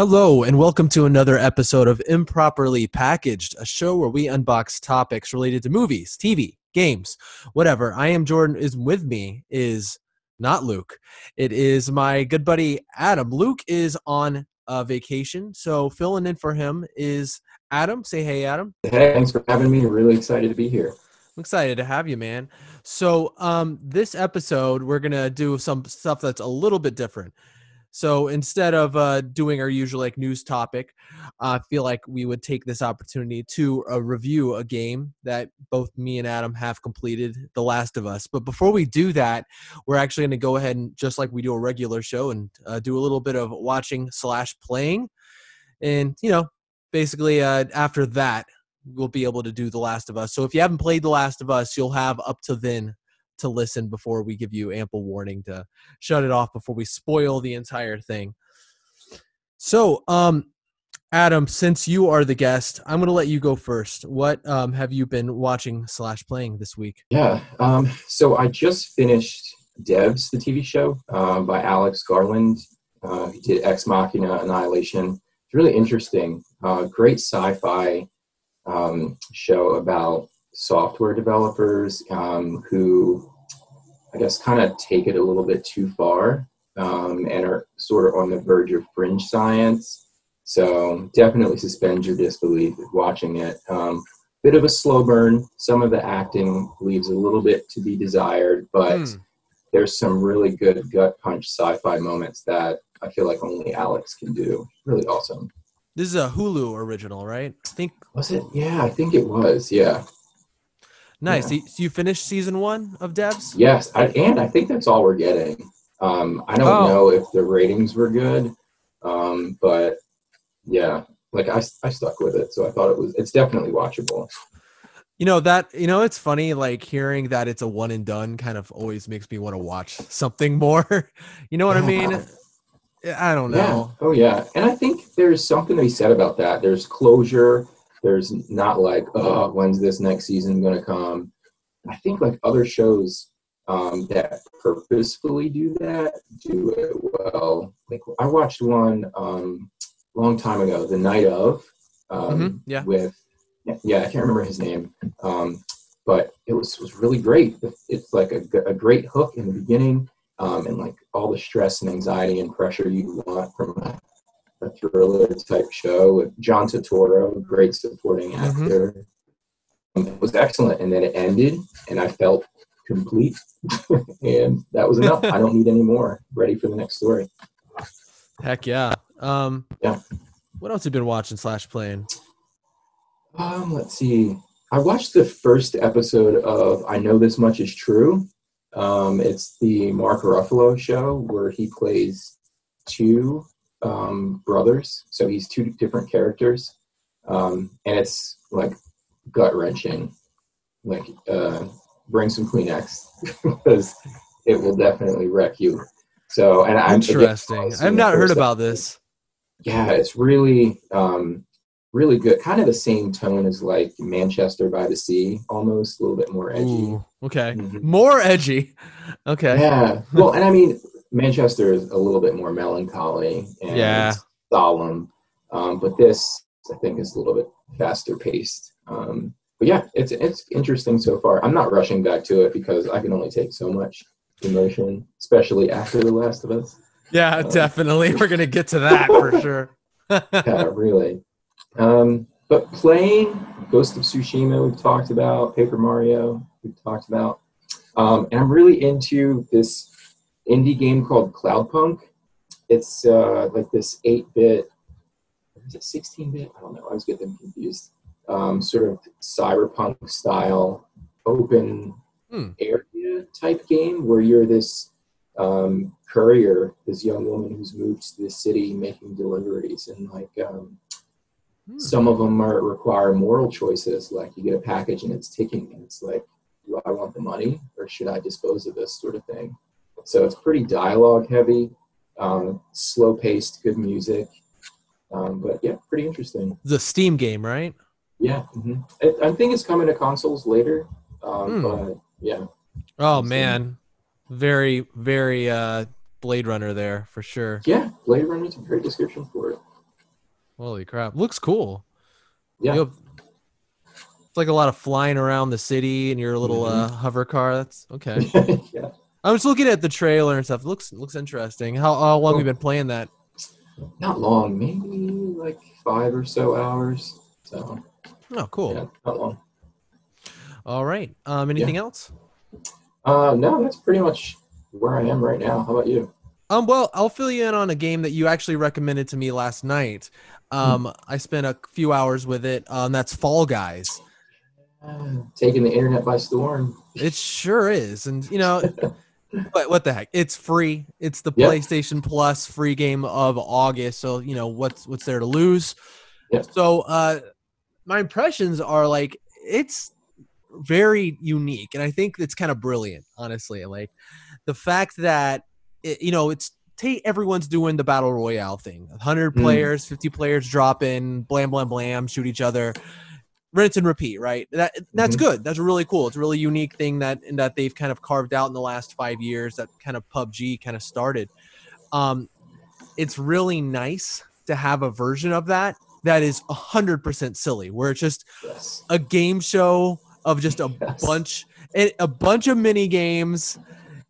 Hello, and welcome to another episode of Improperly Packaged, a show where we unbox topics related to movies, TV, games, whatever. I am Jordan. With me is not Luke. It is my good buddy Adam. Luke is on vacation, so filling in for him is Adam. Say hey, Adam. Hey, thanks for having me. Really excited to be here. I'm excited to have you, man. So this episode, we're going to do some stuff that's a little bit different. So instead of doing our usual news topic, I feel like we would take this opportunity to review a game that both me and Adam have completed, The Last of Us. But before we do that, we're actually going to go ahead and, just like we do a regular show, and do a little bit of watching/playing. And, you know, basically after that, we'll be able to do The Last of Us. So if you haven't played The Last of Us, you'll have up to then to listen before we give you ample warning to shut it off before we spoil the entire thing. So, Adam, since you are the guest, I'm going to let you go first. What have you been watching/playing this week? Yeah, so I just finished Devs, the TV show by Alex Garland. He did Ex Machina, Annihilation. It's really interesting. Great sci-fi show about software developers who I guess kind of take it a little bit too far and are sort of on the verge of fringe science. So definitely suspend your disbelief watching it. Bit of a slow burn. Some of the acting leaves a little bit to be desired, but there's some really good gut punch sci-fi moments that I feel like only Alex can do. Really awesome. This is a Hulu original, right? I think. Was it? Yeah, I think it was. Yeah. Nice. Yeah. So you finished season 1 of Devs? Yes, and I think that's all we're getting. I don't know if the ratings were good, but yeah, I stuck with it, so I thought it's definitely watchable. It's funny, hearing that it's a one and done kind of always makes me want to watch something more. You know what I mean? I don't know. Yeah. Oh yeah, and I think there's something to be said about that. There's closure. There's not when's this next season going to come? I think other shows that purposefully do that do it well. I watched one long time ago, The Night Of, I can't remember his name, but it was really great. It's a great hook in the beginning, and all the stress and anxiety and pressure you want from a thriller type show with John Turturro, great supporting actor. It was excellent, and then it ended, and I felt complete, and that was enough. I don't need any more. Ready for the next story. Heck yeah. Yeah. What else have you been watching/playing? Let's see. I watched the first episode of I Know This Much Is True. It's the Mark Ruffalo show where he plays two brothers, so he's two different characters, and it's gut-wrenching. Bring some Kleenex because it will definitely wreck you. So, and I'm interesting. I've not heard about this. Yeah, it's really, really good. Kind of the same tone as Manchester by the Sea, almost a little bit more edgy. Ooh, okay, more edgy. Okay. Yeah. Well, and I mean, Manchester is a little bit more melancholy and solemn, but this I think is a little bit faster paced. But yeah, it's interesting so far. I'm not rushing back to it because I can only take so much emotion, especially after The Last of Us. Yeah, definitely. We're gonna get to that for sure. Yeah, really. But playing Ghost of Tsushima, we've talked about Paper Mario, we've talked about, and I'm really into this indie game called Cloudpunk. It's this 8-bit, is it 16-bit? I don't know. I always get them confused. Sort of cyberpunk style open area type game where you're this courier, this young woman who's moved to the city making deliveries, and some of them require moral choices. You get a package and it's ticking, and it's do I want the money or should I dispose of this sort of thing? So it's pretty dialogue heavy, slow paced, good music, but yeah, pretty interesting. The Steam game, right? Yeah, I think it's coming to consoles later. But yeah. Oh man, very very Blade Runner there for sure. Yeah, Blade Runner is a great description for it. Holy crap. Looks cool. Yeah. It's like a lot of flying around the city in your little hover car. That's okay. Yeah. I was looking at the trailer and stuff. Looks interesting. How long have you been playing that? Not long. Maybe like 5 or so hours. So. Oh, cool. Yeah, not long. All right. Anything else? No, that's pretty much where I am right now. How about you? Well, I'll fill you in on a game that you actually recommended to me last night. I spent a few hours with it. That's Fall Guys. Taking the internet by storm. It sure is. And, you know, but what the heck? It's free. It's the PlayStation Plus free game of August. So, you know, what's there to lose? Yep. So my impressions are like it's very unique. And I think it's kind of brilliant, honestly. Like the fact that, everyone's doing the battle royale thing. 100 players, 50 players drop in, blam, blam, blam, shoot each other, rinse and repeat, right? That's good. That's really cool. It's a really unique thing that they've kind of carved out in the last 5 years that kind of PUBG kind of started. It's really nice to have a version of that is 100% silly, where it's just a game show of just a bunch of mini games.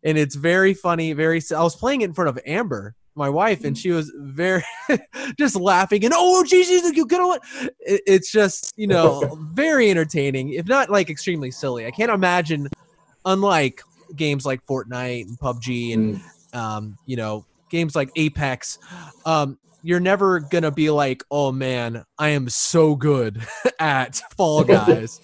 And it's very funny. I was playing it in front of Amber, my wife, and she was very just laughing. And oh, geez, you get on. It's just, you know, very entertaining, if not like extremely silly. I can't imagine, unlike games like Fortnite and PUBG and you know, games like Apex, you're never gonna be like, oh man, I am so good at Fall Guys,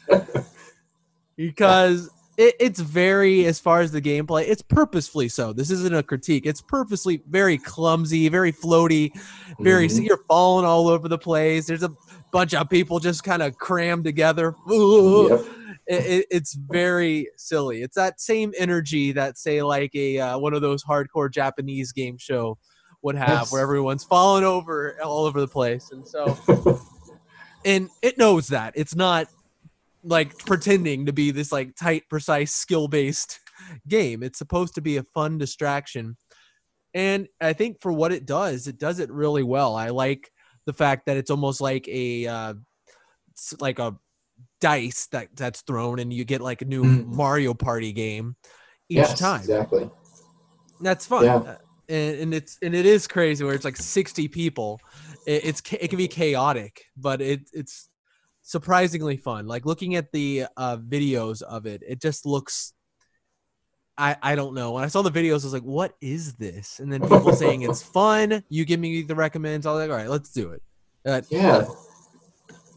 because. It's very, as far as the gameplay, it's purposefully so. This isn't a critique. It's purposely very clumsy, very floaty, very you're falling all over the place. There's a bunch of people just kind of crammed together. It's very silly. It's that same energy that, say, like one of those hardcore Japanese game show would have, where everyone's falling over all over the place. And so, and it knows that it's not like pretending to be this like tight, precise, skill-based game. It's supposed to be a fun distraction. And I think for what it does it really well. I like the fact that it's almost like a dice that's thrown and you get like a new Mario Party game each time. Exactly. That's fun. Yeah. And it is crazy where it's like 60 people. It can be chaotic, but it's surprisingly fun. Like looking at the videos of it just looks, I don't know. When I saw the videos, I was like, what is this? And then people saying it's fun. You give me the recommends. I was like, all right, let's do it.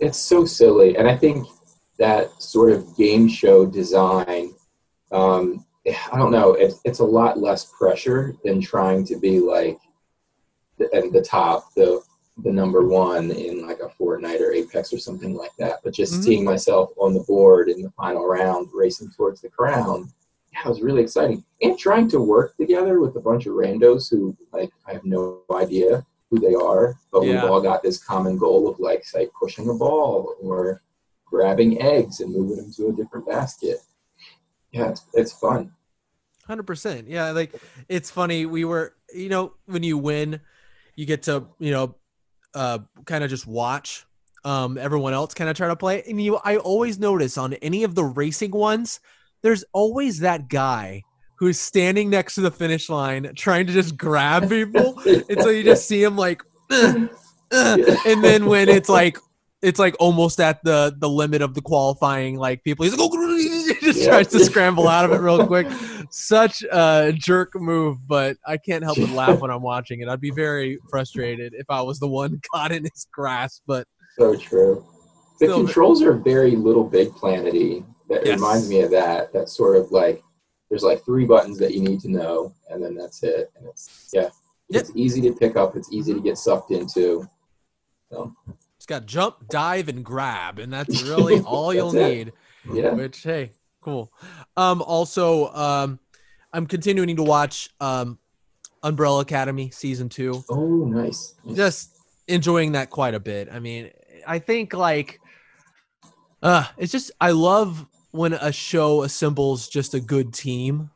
It's so silly. And I think that sort of game show design, I don't know. It's a lot less pressure than trying to be like the top, the number one in like a Fortnite or Apex or something like that, but just seeing myself on the board in the final round racing towards the crown, that was really exciting. And trying to work together with a bunch of randos who, like, I have no idea who they are, but we've all got this common goal of, like, say, pushing a ball or grabbing eggs and moving them to a different basket. Yeah, it's fun. 100%. Yeah, like, it's funny. We were, you know, when you win, you get to, you know, kind of just watch everyone else kind of try to play. And I always notice on any of the racing ones, there's always that guy who's standing next to the finish line trying to just grab people. And so you just see him like, and then when it's like almost at the limit of the qualifying, like people, he's like, oh, he just tries to scramble out of it real quick. Such a jerk move, but I can't help but laugh when I'm watching it. I'd be very frustrated if I was the one caught in his grasp. But so true. The controls are very Little Big Planet-y. That reminds me of that. That's sort of like there's like 3 buttons that you need to know, and then that's it. And it's easy to pick up. It's easy to get sucked into. So. It's got jump, dive, and grab, and that's really all that's you'll need. Yeah. Which, hey, cool. I'm continuing to watch Umbrella Academy Season 2. Oh, nice. Just enjoying that quite a bit. I mean, I think, like, I love when a show assembles just a good team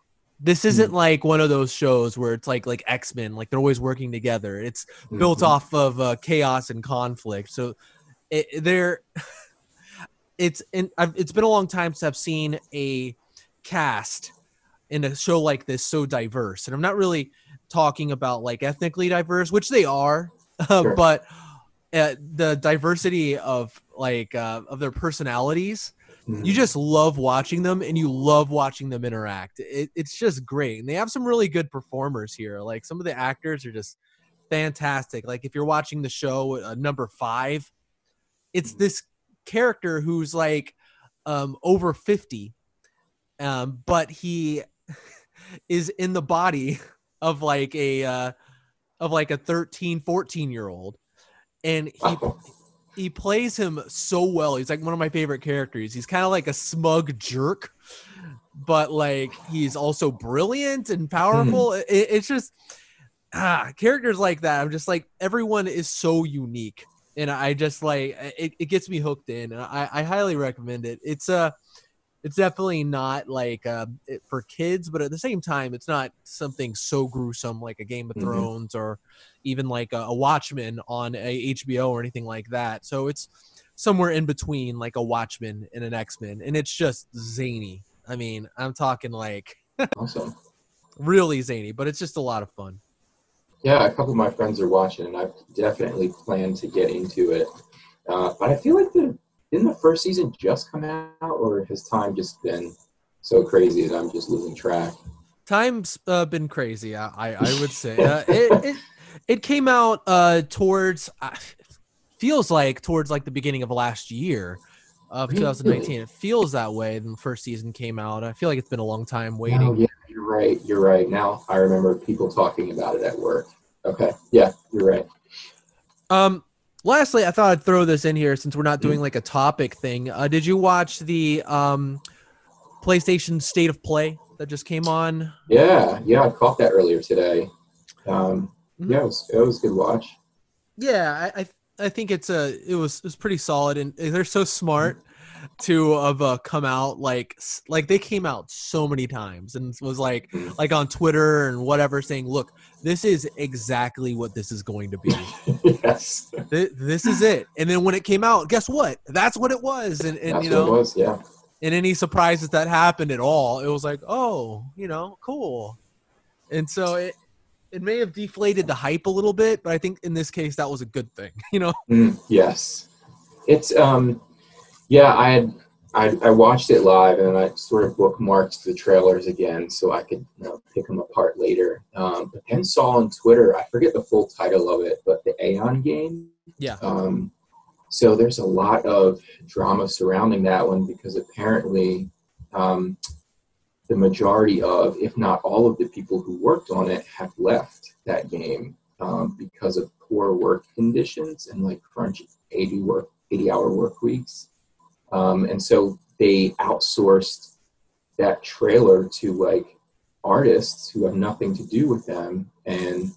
This isn't like one of those shows where it's like X-Men, like they're always working together. It's built off of chaos and conflict. So it's been a long time since I've seen a cast in a show like this so diverse. And I'm not really talking about like ethnically diverse, which they are, sure. But the diversity of like of their personalities. You just love watching them, and you love watching them interact. It's just great. And they have some really good performers here. Like, some of the actors are just fantastic. Like, if you're watching the show, number 5, it's this character who's like over 50, but he is in the body of like a 13, 14-year-old. And he plays him so well. He's like one of my favorite characters. He's kind of like a smug jerk, but like he's also brilliant and powerful. It's just characters like that. I'm just like, everyone is so unique, and I just like it gets me hooked in. And I highly recommend it. It's definitely not like for kids, but at the same time, it's not something so gruesome like a Game of Thrones or even like a Watchmen on a HBO or anything like that. So it's somewhere in between like a Watchmen and an X-Men, and it's just zany. I mean, I'm talking like awesome, really zany, but it's just a lot of fun. Yeah, a couple of my friends are watching, and I've definitely planned to get into it. But I feel like didn't the first season just come out, or has time just been so crazy that I'm just losing track? Time's been crazy, I would say. It came out towards, feels like towards like the beginning of last year of 2019. It feels that way. Then the first season came out. I feel like it's been a long time waiting. Oh, yeah, you're right. You're right. Now I remember people talking about it at work. Okay. Yeah, you're right. Lastly, I thought I'd throw this in here since we're not doing like a topic thing. Did you watch the PlayStation State of Play that just came on? Yeah, I caught that earlier today. Yeah, it was a good watch. Yeah, I think it was pretty solid, and they're so smart to have come out like they came out so many times, and was like on Twitter and whatever saying, look, this is exactly what this is going to be. Yes, this is it. And then when it came out, guess what? That's what it was. And that's, you know, what it was, yeah. And any surprises that happened at all, it was like, oh, you know, cool. And so it may have deflated the hype a little bit, but I think in this case that was a good thing, you know? Yes. It's yeah, I watched it live, and I sort of bookmarked the trailers again so I could, you know, pick them apart later. But then saw on Twitter, I forget the full title of it, but the Aeon game. Yeah. So there's a lot of drama surrounding that one, because apparently the majority of, if not all of the people who worked on it have left that game because of poor work conditions and like crunch 80-hour work weeks. And so they outsourced that trailer to like artists who have nothing to do with them and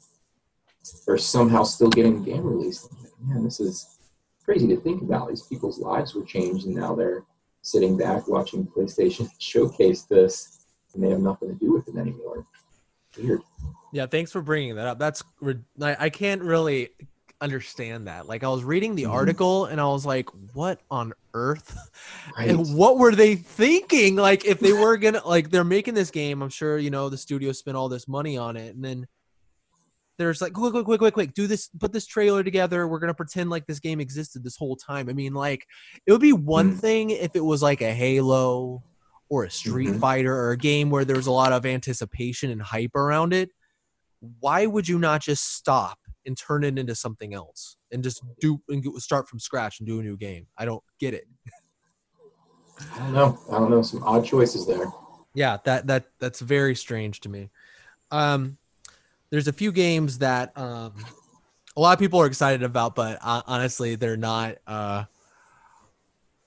are somehow still getting the game released. I'm like, man, this is crazy to think about. These people's lives were changed, and now they're sitting back watching PlayStation showcase this, and they have nothing to do with it anymore. Weird. Yeah, thanks for bringing that up. That's I can't really understand that. Like, I was reading the article, and I was like, what on earth? Right. And what were they thinking? Like, if they were gonna, like, they're making this game, I'm sure, you know, the studio spent all this money on it, and then there's like, quick, do this, put this trailer together. We're going to pretend like this game existed this whole time. I mean, like, it would be one thing if it was like a Halo or a Street Fighter or a game where there's a lot of anticipation and hype around it. Why would you not just stop and turn it into something else and just start from scratch and do a new game? I don't get it. I don't know. Some odd choices there. Yeah, that's very strange to me. There's a few games that a lot of people are excited about, but honestly, they're not.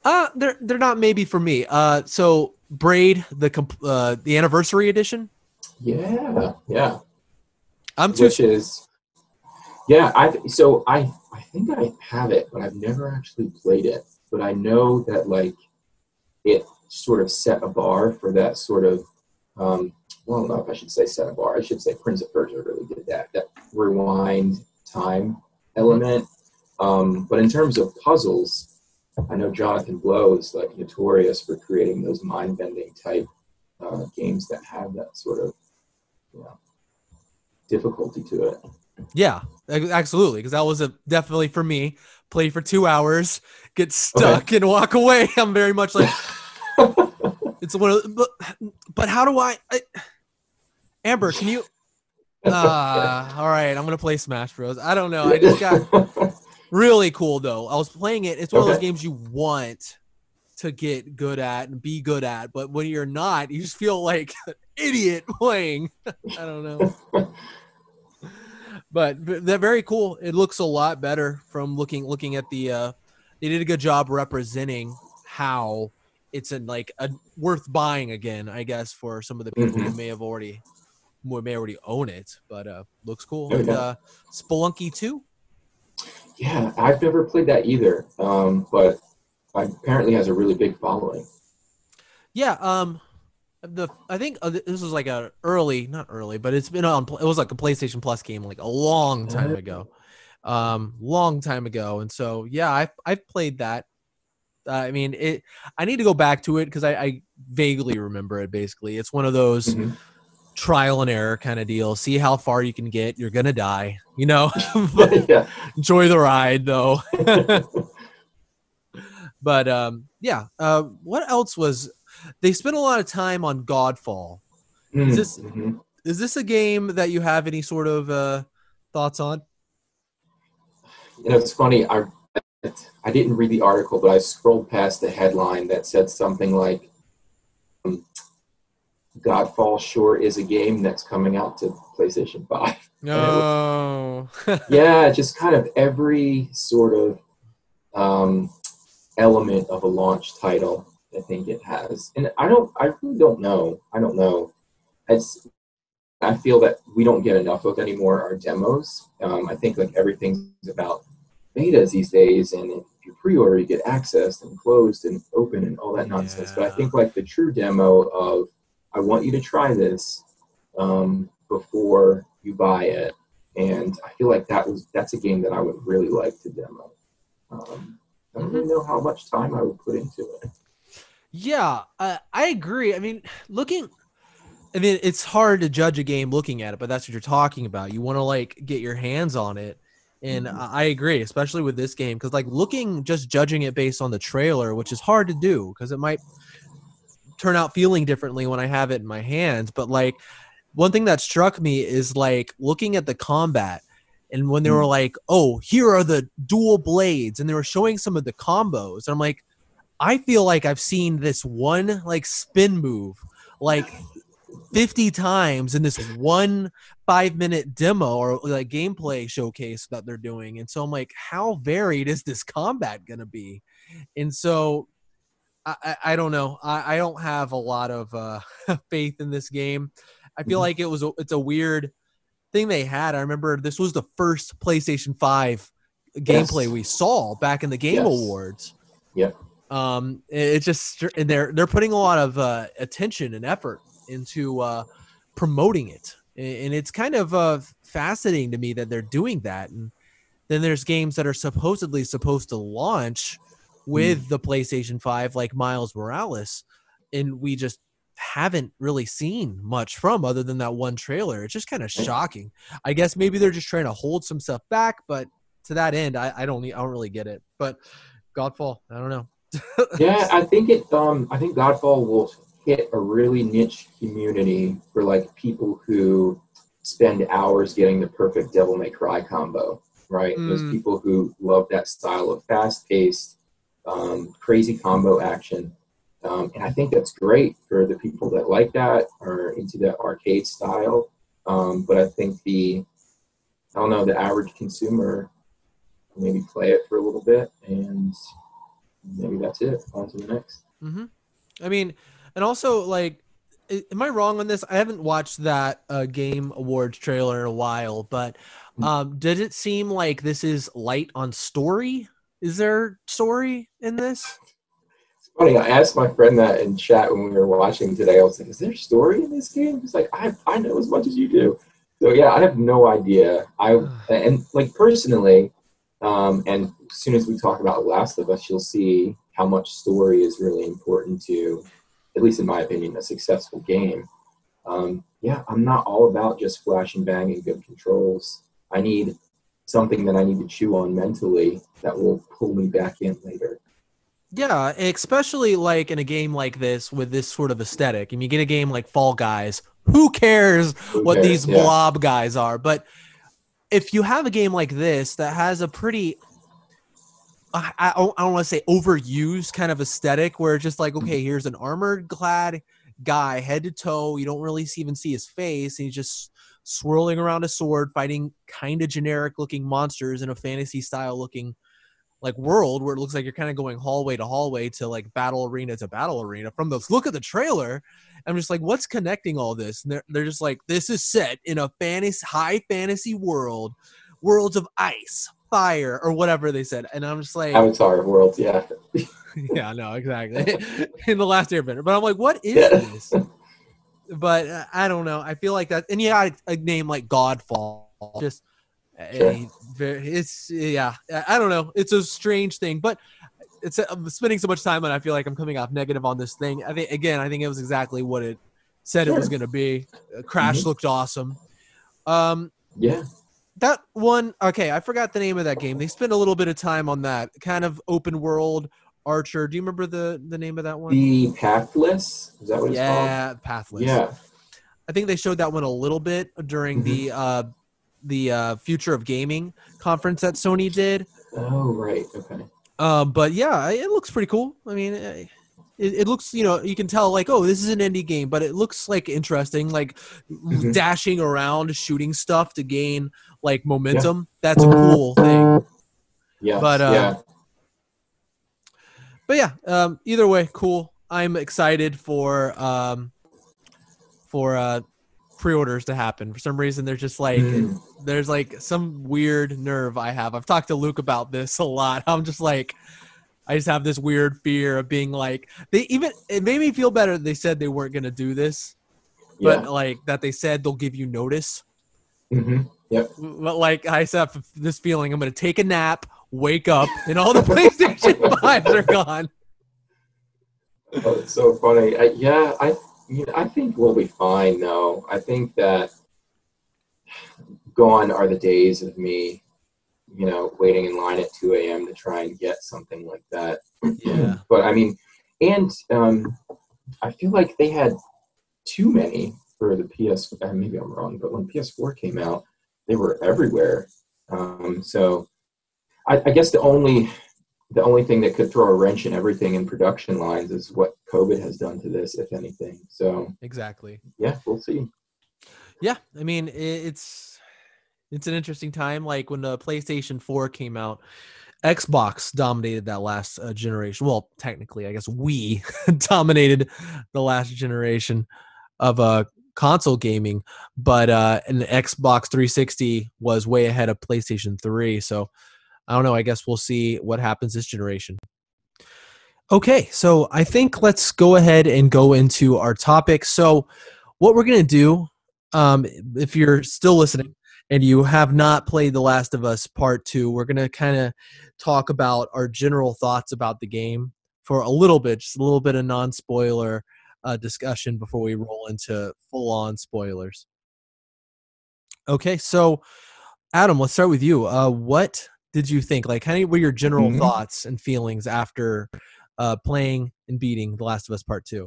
They're not maybe for me. So Braid, the anniversary edition. Yeah. I think I have it, but I've never actually played it. But I know that like it sort of set a bar for that sort of well, no, I should say Cinnabar. I should say Prince of Persia really did that rewind time element. But in terms of puzzles, I know Jonathan Blow is like notorious for creating those mind-bending type games that have that sort of, you know, difficulty to it. Yeah, absolutely. Because that was definitely for me. Play for 2 hours, get stuck, okay, and walk away. I'm very much like it's one of. But how do I Amber? Can you? All right, I'm gonna play Smash Bros. I don't know. I just got really cool though. I was playing it. It's one of those games you want to get good at and be good at, but when you're not, you just feel like an idiot playing. I don't know. But they're very cool. It looks a lot better from looking at the. They did a good job representing how it's worth buying again, I guess, for some of the people who may already own it. But looks cool. And, Spelunky 2. Yeah, I've never played that either. But apparently has a really big following. Yeah. I think this was like a but it's been on. It was like a PlayStation Plus game, like a long time ago, And so, yeah, I've played that. I mean, it. I need to go back to it because I vaguely remember it. Basically, it's one of those trial and error kind of deal. See how far you can get. You're gonna die, you know. Enjoy the ride, though. But yeah. What else was? They spent a lot of time on Godfall. Is this a game that you have any sort of thoughts on? You know, it's funny. I didn't read the article, but I scrolled past the headline that said something like, Godfall sure is a game that's coming out to PlayStation 5. No. Yeah, just kind of every sort of element of a launch title. I think it has, and I really don't know. I feel that we don't get enough of anymore our demos. I think like everything's about betas these days, and if you pre-order, you get accessed and closed and open and all that nonsense. But I think like the true demo of I want you to try this before you buy it, and I feel like that's a game that I would really like to demo. I don't really know how much time I would put into it. Yeah, I agree. I mean, it's hard to judge a game looking at it, but that's what you're talking about. You want to get your hands on it, and I agree, especially with this game, because just judging it based on the trailer, which is hard to do, because it might turn out feeling differently when I have it in my hands. But one thing that struck me is looking at the combat, and when they were here are the dual blades, and they were showing some of the combos, and I'm like, I feel like I've seen this one spin move 50 times in this one 5-minute demo or gameplay showcase that they're doing. And so I'm like, how varied is this combat going to be? And so I don't know. I don't have a lot of faith in this game. I feel like it's a weird thing they had. I remember this was the first PlayStation 5 gameplay we saw back in the Game Awards. Yeah. It just, and they're putting a lot of attention and effort into promoting it, and it's kind of fascinating to me that they're doing that. And then there's games that are supposedly supposed to launch with the PlayStation 5, like Miles Morales, and we just haven't really seen much from other than that one trailer. It's just kind of shocking. I guess maybe they're just trying to hold some stuff back, but to that end, I don't really get it. But Godfall, I don't know. Yeah, I think Godfall will hit a really niche community for people who spend hours getting the perfect Devil May Cry combo, right? Those people who love that style of fast-paced, crazy combo action, and I think that's great for the people that like that or into that arcade style. But I think the average consumer will maybe play it for a little bit and. Maybe that's it. On to the next. I mean, and also, am I wrong on this? I haven't watched that Game Awards trailer in a while, but did it seem like this is light on story? Is there story in this? funny. I asked my friend that in chat when we were watching today. I was like, "Is there a story in this game?" He's like, "I know as much as you do." So yeah, I have no idea. And like personally, and as soon as we talk about Last of Us, you'll see how much story is really important to, at least in my opinion, a successful game. Yeah, I'm not all about just flash and bang and good controls. I need something that I need to chew on mentally that will pull me back in later. Yeah, especially like in a game like this with this sort of aesthetic. And you get a game like Fall Guys, who cares what these blob guys are? But if you have a game like this that has a pretty, I don't want to say overused kind of aesthetic where it's just like, okay, here's an armored clad guy head to toe. You don't really even see his face. And he's just swirling around a sword, fighting kind of generic looking monsters in a fantasy style looking like world where it looks like you're kind of going hallway to hallway to like battle arena to battle arena. From this look at the trailer, I'm just like, what's connecting all this? And they're just like, this is set in a fantasy, high fantasy world, worlds of ice, fire, or whatever they said. And I'm just like, Avatar worlds, yeah. Yeah, no, exactly. In The Last Airbender. But I'm like, what is this? But I don't know. I feel like that. And yeah, a name like Godfall. Just, I don't know. It's a strange thing. But it's, I'm spending so much time and I feel like I'm coming off negative on this thing. I think it was exactly what it said it was going to be. Crash looked awesome. Yeah. That one, okay, I forgot the name of that game. They spent a little bit of time on that. Kind of open world Archer. Do you remember the name of that one? The Pathless? Is that what it's called? Yeah, Pathless. Yeah. I think they showed that one a little bit during the Future of Gaming conference that Sony did. Oh, right. Okay. But yeah, it looks pretty cool. I mean, it looks, you know, you can tell like, oh, this is an indie game, but it looks like interesting, like dashing around, shooting stuff to gain like momentum. Yeah. That's a cool thing. Yeah. But yeah, either way, cool. I'm excited for pre-orders to happen. For some reason, they're just like there's like some weird nerve I have. I've talked to Luke about this a lot. I'm just like, I just have this weird fear of being like, it made me feel better. They said they weren't gonna do this, but like that they said they'll give you notice. Yep. But like I have this feeling I'm gonna take a nap, wake up, and all the PlayStation 5s are gone. Oh, it's so funny. I think we'll be fine, though. I think that gone are the days of me, you know, waiting in line at 2 a.m. to try and get something like that. Yeah. But, I mean, and I feel like they had too many for the PS. Maybe I'm wrong, but when PS4 came out, they were everywhere. So... I guess the only thing that could throw a wrench in everything in production lines is what COVID has done to this, if anything. So exactly. Yeah, we'll see. Yeah, I mean it's an interesting time. Like when the PlayStation 4 came out, Xbox dominated that last generation. Well, technically, I guess we dominated the last generation of console gaming, but and the Xbox 360 was way ahead of PlayStation 3. So. I don't know. I guess we'll see what happens this generation. Okay, so I think let's go ahead and go into our topic. So what we're going to do, if you're still listening and you have not played The Last of Us Part II, we're going to kind of talk about our general thoughts about the game for a little bit, just a little bit of non-spoiler discussion before we roll into full-on spoilers. Okay, so Adam, let's start with you. What did you think? Like, kind of, what were your general thoughts and feelings after playing and beating The Last of Us Part II?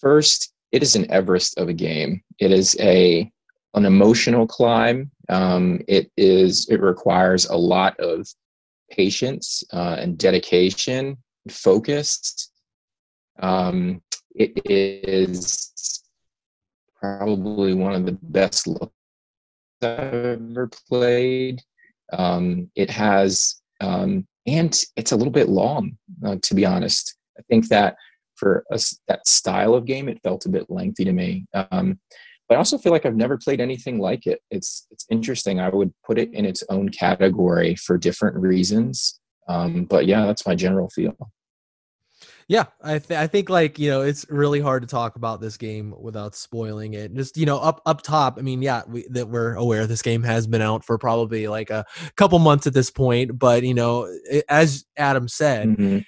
First, it is an Everest of a game. It is an emotional climb. It requires a lot of patience and dedication, focus. It is probably one of the best looks I've ever played. It has, and it's a little bit long, to be honest. I think that for us, that style of game, it felt a bit lengthy to me. But I also feel like I've never played anything like it. It's interesting. I would put it in its own category for different reasons. But yeah, that's my general feel. Yeah, I think like, you know, it's really hard to talk about this game without spoiling it. Just, you know, up top, I mean, yeah, we're aware this game has been out for probably like a couple months at this point, but, you know, as Adam said, mm-hmm.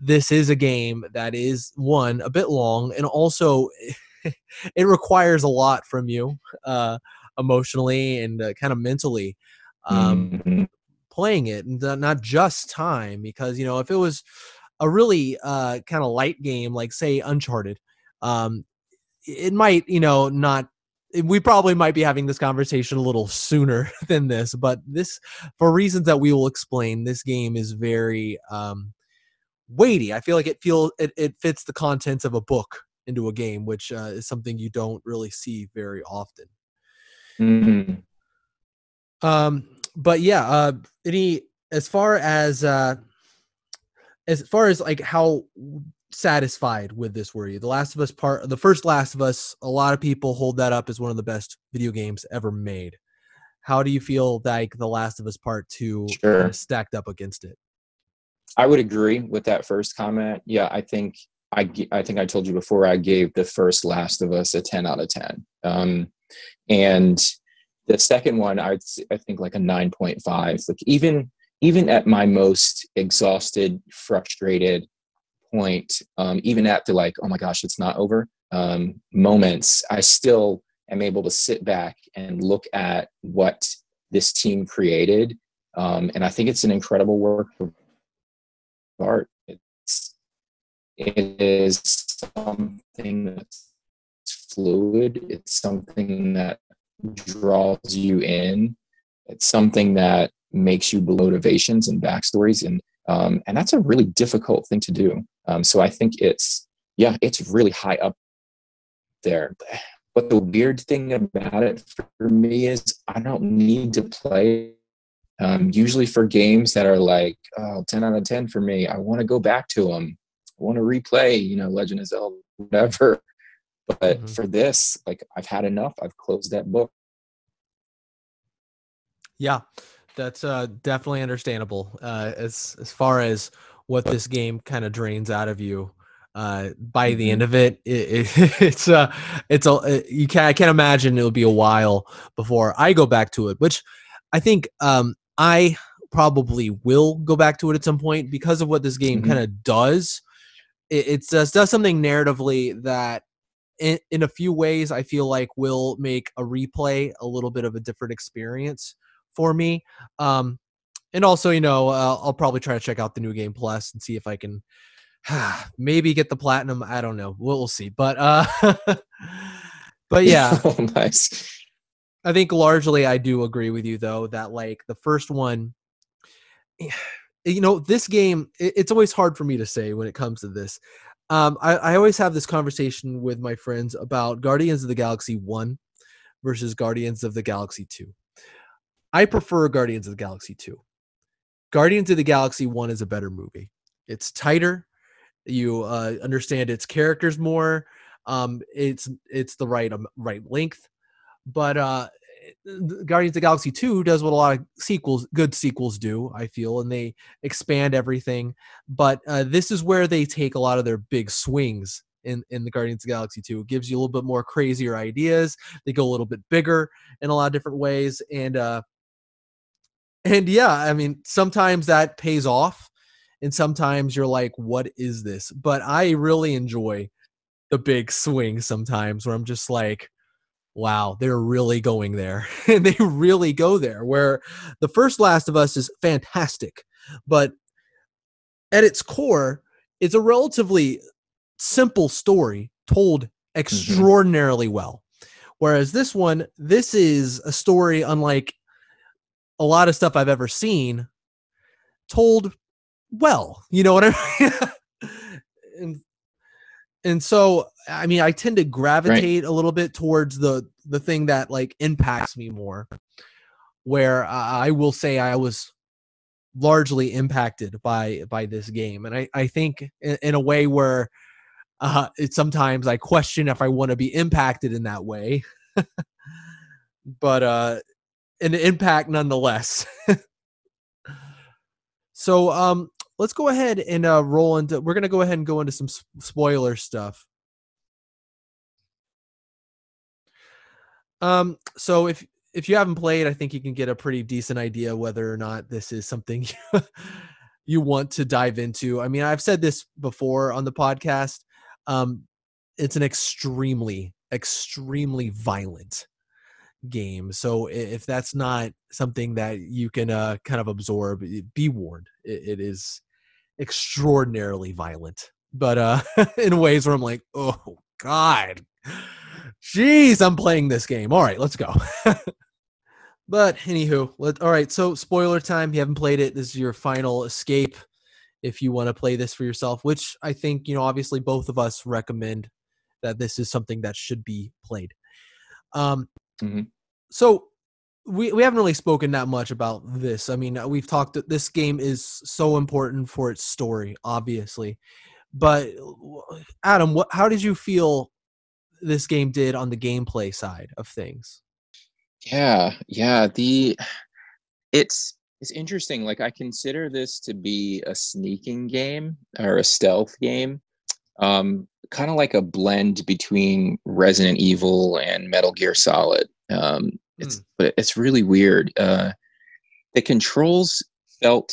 this is a game that is, one, a bit long, and also it requires a lot from you emotionally and kind of mentally. Mm-hmm. Playing it, and not just time, because, you know, if it was a really kind of light game, like say Uncharted, it might, you know, not, we probably might be having this conversation a little sooner than this, but this, for reasons that we will explain, this game is very weighty. I feel like it fits the contents of a book into a game, which is something you don't really see very often. Mm-hmm. But yeah, as far as like how satisfied with this were you? The first Last of Us, a lot of people hold that up as one of the best video games ever made. How do you feel like The Last of Us Part II sure. kind of stacked up against it? I would agree with that first comment. Yeah, I think I told you before, I gave the first Last of Us a 10 out of 10. And the second one, I think like a 9.5. Like even at my most exhausted, frustrated point, even after like, oh my gosh, it's not over moments, I still am able to sit back and look at what this team created. And I think it's an incredible work of art. It is something that's fluid. It's something that draws you in. It's something that makes you motivations and backstories, and that's a really difficult thing to do. So I think it's really high up there. But the weird thing about it for me is I don't need to play. Usually for games that are like 10 out of 10 for me, I want to go back to them. I want to replay, you know, Legend of Zelda, whatever. But mm-hmm. for this, like, I've had enough. I've closed that book. Yeah, that's definitely understandable. As far as what this game kind of drains out of you, by the end of it, I can't imagine it'll be a while before I go back to it. Which I think I probably will go back to it at some point because of what this game mm-hmm. kind of does. It does something narratively that. In a few ways, I feel like will make a replay a little bit of a different experience for me. And also, you know, I'll probably try to check out the new game plus and see if I can maybe get the platinum. I don't know. We'll see. But, but yeah, oh, nice. I think largely I do agree with you though, that like the first one, you know, this game, it's always hard for me to say when it comes to this. I always have this conversation with my friends about Guardians of the Galaxy 1 versus Guardians of the Galaxy 2. I prefer Guardians of the Galaxy 2. Guardians of the Galaxy 1 is a better movie. It's tighter. You understand its characters more. It's the right length. But Guardians of the Galaxy 2 does what a lot of good sequels do, I feel, and they expand everything. But this is where they take a lot of their big swings in the Guardians of the Galaxy 2. It gives you a little bit more crazier ideas. They go a little bit bigger in a lot of different ways. And yeah, I mean, sometimes that pays off and sometimes you're like, what is this? But I really enjoy the big swing sometimes where I'm just like, wow, they're really going there. And they really go there, where the first Last of Us is fantastic. But at its core, it's a relatively simple story told extraordinarily mm-hmm. well. Whereas this one, this is a story unlike a lot of stuff I've ever seen told well. You know what I mean? And so, I mean, I tend to gravitate right. a little bit towards the thing that like impacts me more, where I will say I was largely impacted by this game. And I think in a way where sometimes I question if I want to be impacted in that way, but an impact nonetheless. So let's go ahead and roll into. We're gonna go ahead and go into some spoiler stuff. So if you haven't played, I think you can get a pretty decent idea whether or not this is something you want to dive into. I mean, I've said this before on the podcast. It's an extremely violent game. So if that's not something that you can kind of absorb, be warned. It is extraordinarily violent, but in ways where I'm like, oh God, jeez, I'm playing this game. All right, let's go. But anywho, all right. So spoiler time. If you haven't played it, this is your final escape. If you want to play this for yourself, which I think, you know, obviously both of us recommend that this is something that should be played. Mm-hmm. So we haven't really spoken that much about this. I mean, we've talked that this game is so important for its story, obviously. But Adam, how did you feel this game did on the gameplay side of things? Yeah. It's interesting. Like, I consider this to be a sneaking game or a stealth game, kind of like a blend between Resident Evil and Metal Gear Solid. It's really weird. The controls felt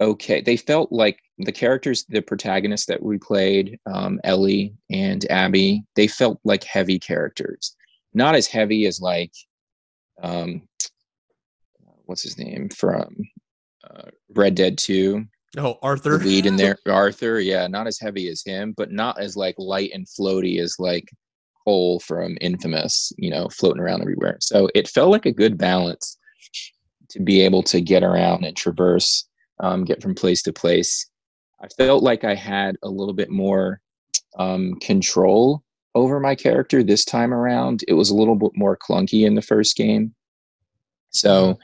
okay. They felt like the characters, the protagonists that we played, Ellie and Abby, they felt like heavy characters. Not as heavy as like... what's his name from Red Dead 2? Oh, Arthur. The lead in there, Arthur. Yeah, not as heavy as him, but not as like light and floaty as like Cole from Infamous. You know, floating around everywhere. So it felt like a good balance to be able to get around and traverse, get from place to place. I felt like I had a little bit more control over my character this time around. It was a little bit more clunky in the first game, so.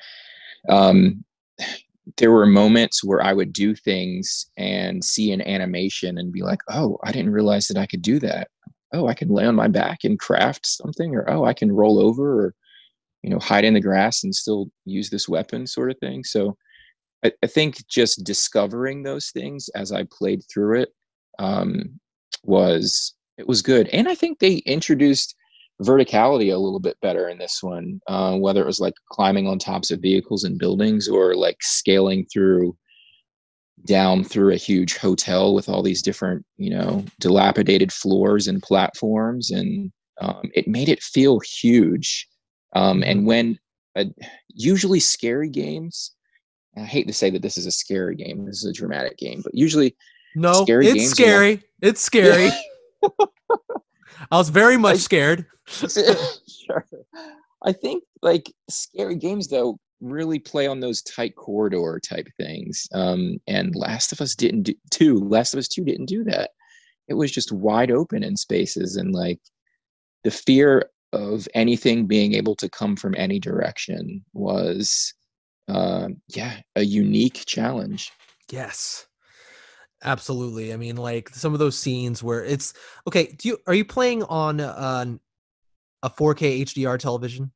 There were moments where I would do things and see an animation and be like, oh, I didn't realize that I could do that. Oh, I can lay on my back and craft something, or, oh, I can roll over or, you know, hide in the grass and still use this weapon sort of thing. So I think just discovering those things as I played through it, it was good. And I think they introduced verticality a little bit better in this one, whether it was like climbing on tops of vehicles and buildings or like scaling down through a huge hotel with all these different, you know, dilapidated floors and platforms. And it made it feel huge. And when usually scary games, I hate to say that this is a scary game, this is a dramatic game, but usually no, scary it's games scary. Like, it's scary. I was very much scared. Sure. I think like scary games though really play on those tight corridor type things. And Last of Us 2 didn't do that. It was just wide open in spaces, and like the fear of anything being able to come from any direction was a unique challenge. Yes. Absolutely. I mean, like some of those scenes where it's okay. Are you playing on a 4K HDR television?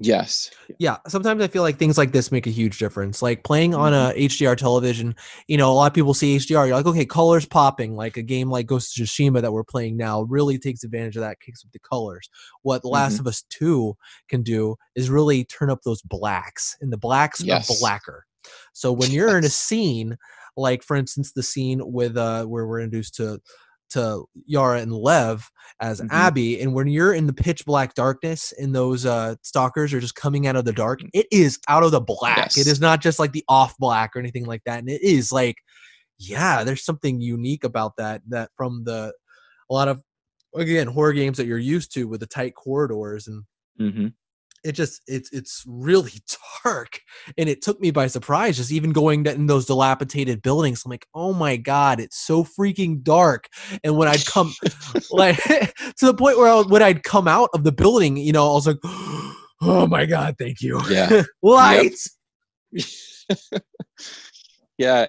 Yes. Yeah. Sometimes I feel like things like this make a huge difference. Like playing on a HDR television, you know, a lot of people see HDR. You're like, okay, colors popping. Like a game like Ghost of Tsushima that we're playing now really takes advantage of that, kicks up the colors. What The Last of Us 2 can do is really turn up those blacks, and the blacks are blacker. So when you're in a scene, like for instance, the scene with where we're introduced to Yara and Lev as Abby, and when you're in the pitch black darkness, and those stalkers are just coming out of the dark, it is out of the black. Yes. It is not just like the off black or anything like that. And it is like, yeah, there's something unique about that from a lot of, again, horror games that you're used to with the tight corridors and. Mm-hmm. It just, it's really dark, and it took me by surprise just even going in those dilapidated buildings. I'm like, oh my God, it's so freaking dark. And when I'd come like to the point where I'd come out of the building, you know, I was like, oh my God, thank you. Yeah. Lights. Yeah.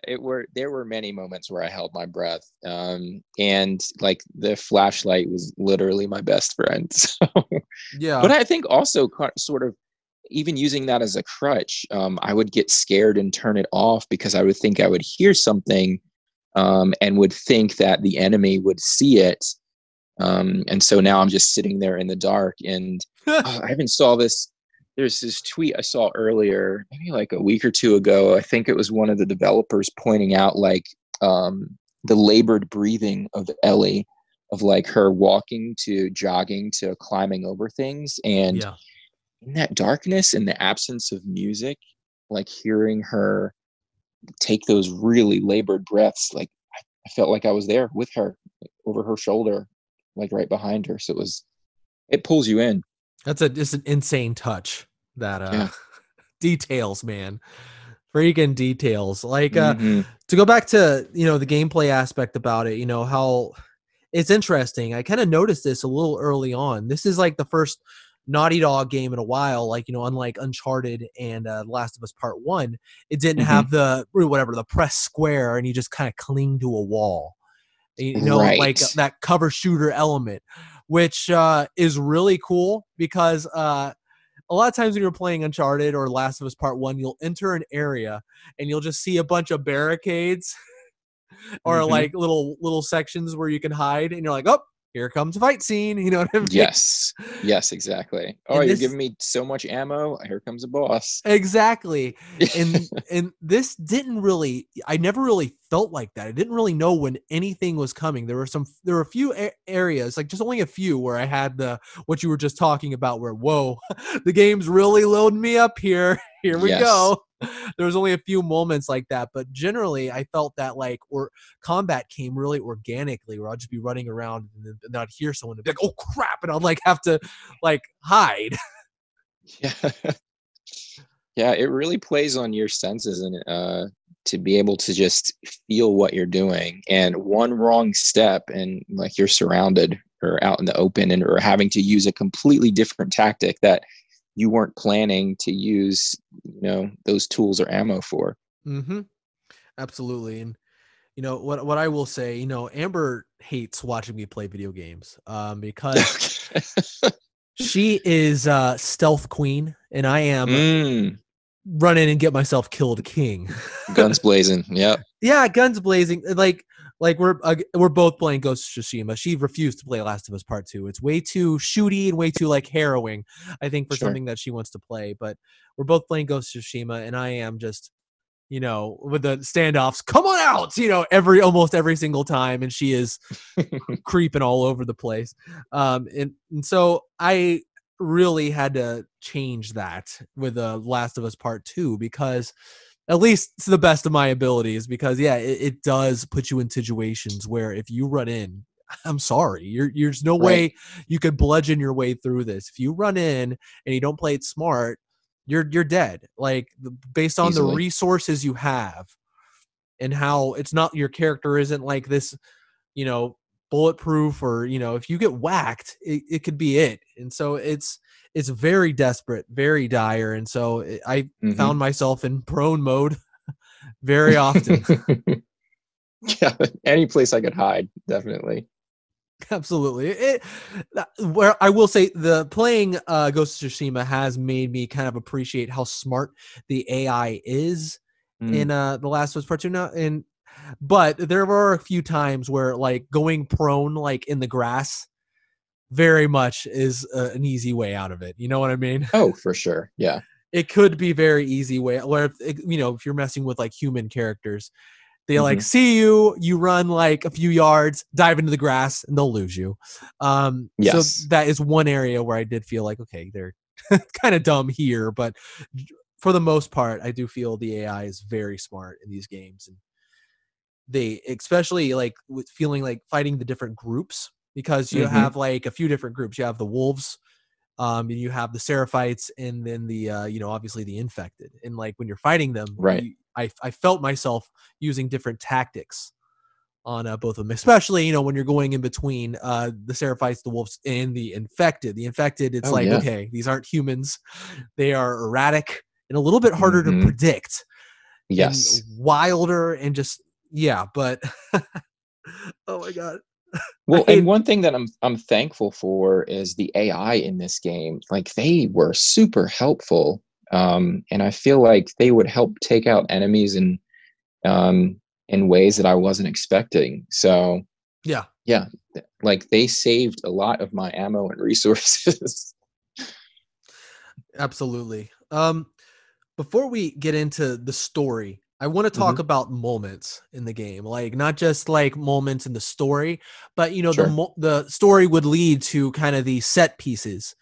There were many moments where I held my breath. And like the flashlight was literally my best friend. So. Yeah. But I think also sort of even using that as a crutch, I would get scared and turn it off because I would think I would hear something and would think that the enemy would see it. And so now I'm just sitting there in the dark and I even saw this. There's this tweet I saw earlier, maybe like a week or two ago. I think it was one of the developers pointing out like the labored breathing of Ellie, of like her walking to jogging to climbing over things. And yeah. In that darkness, in the absence of music, like hearing her take those really labored breaths, like I felt like I was there with her, like, over her shoulder, like right behind her. So it pulls you in. That's an insane touch, that yeah. Details, man. Freaking details. Like to go back to, the gameplay aspect about it, how it's interesting. I kind of noticed this a little early on. This is like the first Naughty Dog game in a while, like, unlike Uncharted and The Last of Us Part 1, it didn't have the press square and you just kind of cling to a wall. Right. Like that cover shooter element, which is really cool because a lot of times when you're playing Uncharted or Last of Us Part 1, you'll enter an area and you'll just see a bunch of barricades or like little sections where you can hide, and you're like, oh, here comes a fight scene. You know what I mean? Yes, exactly. Oh, you're giving me so much ammo. Here comes a boss. Exactly. And this didn't really, I never really felt like that. I didn't really know when anything was coming. There were a few areas, like just only a few, where I had what you were just talking about, where, whoa, the game's really loading me up here. Here we go. There was only a few moments like that, but generally I felt that or combat came really organically, where I'll just be running around and not hear someone and be like, oh crap. And I'll have to hide. Yeah. Yeah. It really plays on your senses and, to be able to just feel what you're doing, and one wrong step and you're surrounded or out in the open and or having to use a completely different tactic that you weren't planning to use, those tools or ammo for. Mm-hmm. Absolutely. And what I will say, Amber hates watching me play video games because she is stealth queen and I am run in and get myself killed king. Guns blazing. Yep. Yeah. Guns blazing. Like we're both playing Ghost of Tsushima. She refused to play Last of Us Part 2. It's way too shooty and way too harrowing, I think, for something that she wants to play. But we're both playing Ghost of Tsushima, and I am just, with the standoffs, come on out, almost every single time, and she is creeping all over the place. And so I really had to change that with Last of Us Part 2 because, at least to the best of my abilities, because it does put you in situations where if you run in, I'm sorry, there's no way you could bludgeon your way through this. If you run in and you don't play it smart, you're dead. Based on the resources you have and how it's not, your character isn't like this, bulletproof, or, if you get whacked, it could be it. And so it's very desperate, very dire. And so I found myself in prone mode very often. Yeah. Any place I could hide. Definitely. Absolutely. Where I will say the playing Ghost of Tsushima has made me kind of appreciate how smart the AI is in The Last of Us Part 2 now. But there were a few times where going prone, in the grass, very much is an easy way out of it. You know what I mean? Oh, for sure. Yeah. It could be very easy way. Or, if you're messing with human characters, they see you run a few yards, dive into the grass, and they'll lose you. Yes. So that is one area where I did feel okay, they're kind of dumb here. But for the most part, I do feel the AI is very smart in these games. And they, especially with feeling fighting the different groups, because you have a few different groups. You have the wolves, and you have the Seraphites, and then the obviously the infected. And when you're fighting them, I felt myself using different tactics on both of them, especially when you're going in between the Seraphites, the wolves, and the infected. The infected, it's okay, these aren't humans; they are erratic and a little bit harder to predict. Yes, and wilder and just. Yeah, but oh my god. Well, and one thing that I'm thankful for is the AI in this game. Like, they were super helpful. And I feel like they would help take out enemies in ways that I wasn't expecting. So yeah, like they saved a lot of my ammo and resources. Absolutely. Before we get into the story, I want to talk about moments in the game, like not just like moments in the story, but you know, the story would lead to kind of the set pieces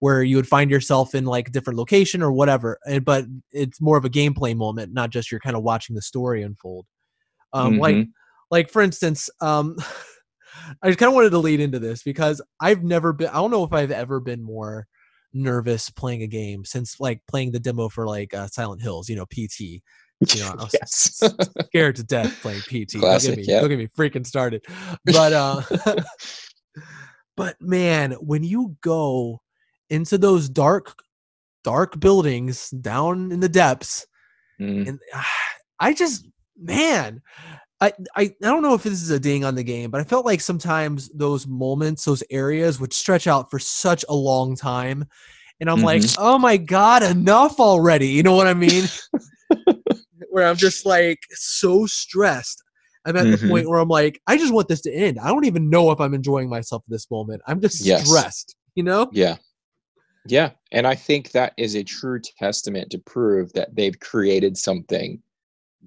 where you would find yourself in like a different location or whatever. But it's more of a gameplay moment, not just you're kind of watching the story unfold. Like for instance, I just kind of wanted to lead into this because I don't know if I've ever been more nervous playing a game since like playing the demo for like Silent Hills, you know, PT. You know, I was scared to death playing PT. Classic, don't get me freaking started. But but man, when you go into those dark buildings down in the depths, and I don't know if this is a ding on the game, but I felt like sometimes those moments, those areas would stretch out for such a long time, and I'm like, oh my god, enough already. You know what I mean? Where I'm just like so stressed. I'm at the point where I'm like, I just want this to end. I don't even know if I'm enjoying myself at this moment. I'm just stressed, you know? Yeah. And I think that is a true testament to prove that they've created something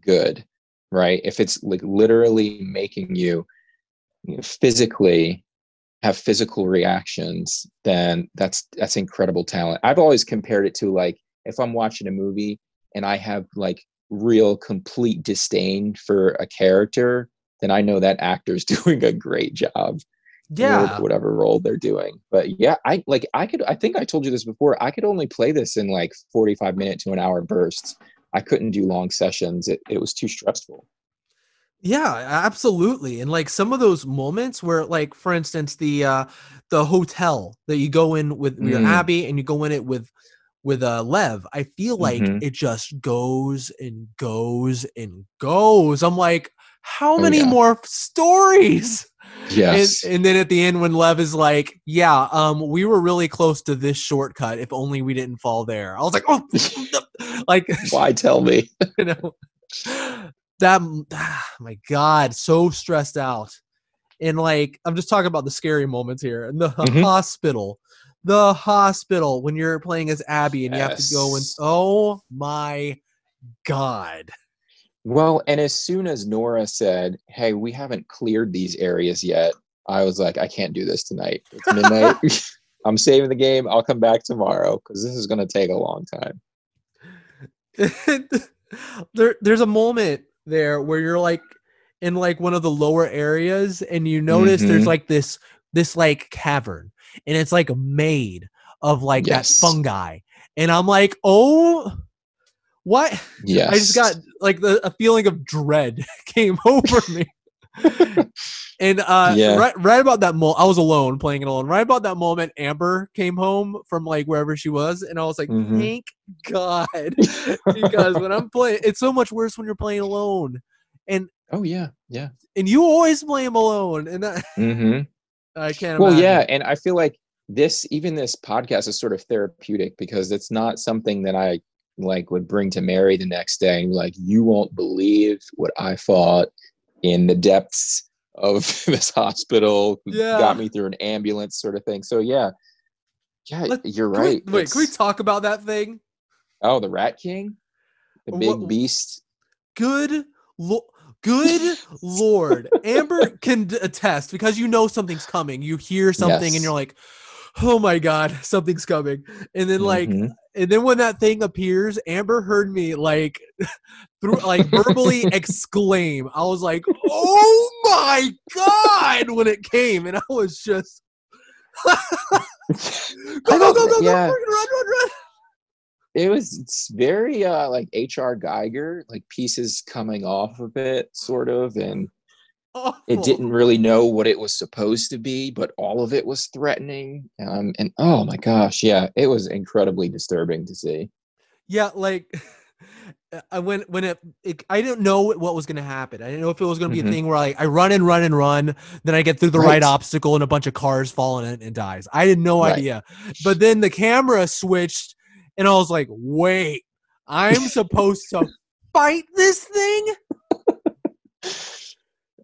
good, right? If it's like literally making you physically have physical reactions, then that's incredible talent. I've always compared it to like, if I'm watching a movie and I have like real complete disdain for a character, then I know that actor's doing a great job. Yeah. Whatever role they're doing. But yeah, I think I told you this before. I could only play this in like 45 minute to an hour bursts. I couldn't do long sessions. It was too stressful. Yeah, absolutely. And like some of those moments where like, for instance, the hotel that you go in with your Abby and you go in it with Lev, I feel like it just goes and goes and goes. I'm like, how many more stories? Yes. And then at the end when Lev is like, yeah, we were really close to this shortcut. If only we didn't fall there. I was like, oh, like why tell me? You know, my God, so stressed out. And like, I'm just talking about the scary moments here in the hospital. The hospital when you're playing as Abby and you have to go and oh my god. Well, and as soon as Nora said, hey, we haven't cleared these areas yet, I was like, I can't do this tonight. It's midnight. I'm saving the game. I'll come back tomorrow because this is going to take a long time. There's a moment there where you're like in like one of the lower areas and you notice there's like this like cavern and it's like made of like that fungi. And I'm like, oh, what? Yes. I just got like a feeling of dread came over me. And right about that moment, I was alone playing it alone. Right about that moment, Amber came home from like wherever she was. And I was like, thank God. Because when I'm playing, it's so much worse when you're playing alone. And oh yeah. Yeah. And you always play them alone. And that, I can't imagine. Well, yeah, and I feel like this podcast is sort of therapeutic because it's not something that I like would bring to Mary the next day and like, you won't believe what I fought in the depths of this hospital. Yeah. Got me through an ambulance sort of thing. So yeah, you're right. Wait, can we talk about that thing? Oh, the Rat King, the big beast. Good Lord. Amber can attest because you know something's coming. You hear something and you're like, oh my God, something's coming. And then like, and then when that thing appears, Amber heard me like verbally exclaim. I was like, oh my God, when it came. And I was just go, run. It was very like H.R. Geiger, like pieces coming off of it, sort of, and it didn't really know what it was supposed to be, but all of it was threatening. And oh my gosh, yeah, it was incredibly disturbing to see. Yeah, like I didn't know what was going to happen. I didn't know if it was going to be a thing where I run and run and run, then I get through the right obstacle and a bunch of cars fall in it and dies. I had no idea. But then the camera switched and I was like, wait, I'm supposed to fight this thing?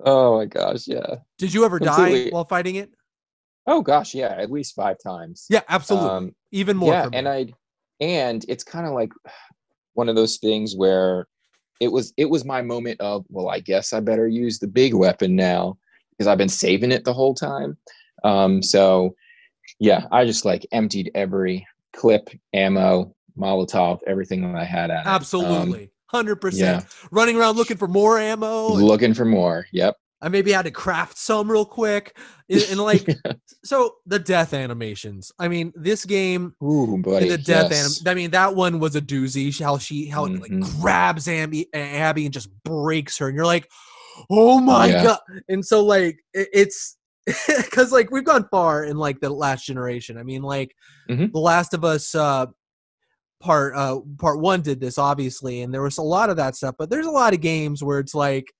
Oh my gosh, yeah. Did you ever die while fighting it? Oh gosh, yeah, at least 5 times. Yeah, absolutely. Even more. Yeah, and it's kind of like one of those things where it was my moment of, well, I guess I better use the big weapon now because I've been saving it the whole time. So yeah, I just like emptied every clip, ammo, Molotov, everything that I had at it. Absolutely. 100%. Running around looking for more ammo. Looking for more. Yep. I maybe had to craft some real quick. And like, so the death animations. I mean, this game, ooh, buddy, the death that one was a doozy. How it like grabs Abby and just breaks her. And you're like, oh my God. And so like, it's because like we've gone far in like the last generation. I mean, like The Last of Us, part one did this obviously, and there was a lot of that stuff, but there's a lot of games where it's like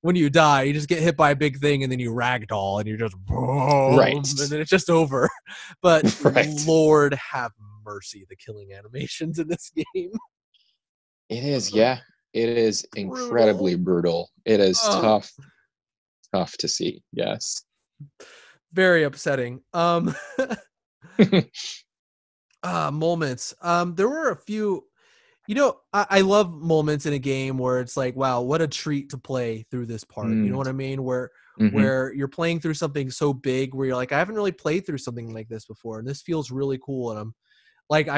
when you die you just get hit by a big thing and then you ragdoll and you're just boom, and then it's just over. But Lord have mercy, the killing animations in this game. It is it is incredibly brutal. It is tough to see. Yes, very upsetting. Moments. There were a few, I love moments in a game where it's like, wow, what a treat to play through this part. You know what I mean? Where you're playing through something so big where you're like, I haven't really played through something like this before. And this feels really cool. And I'm like,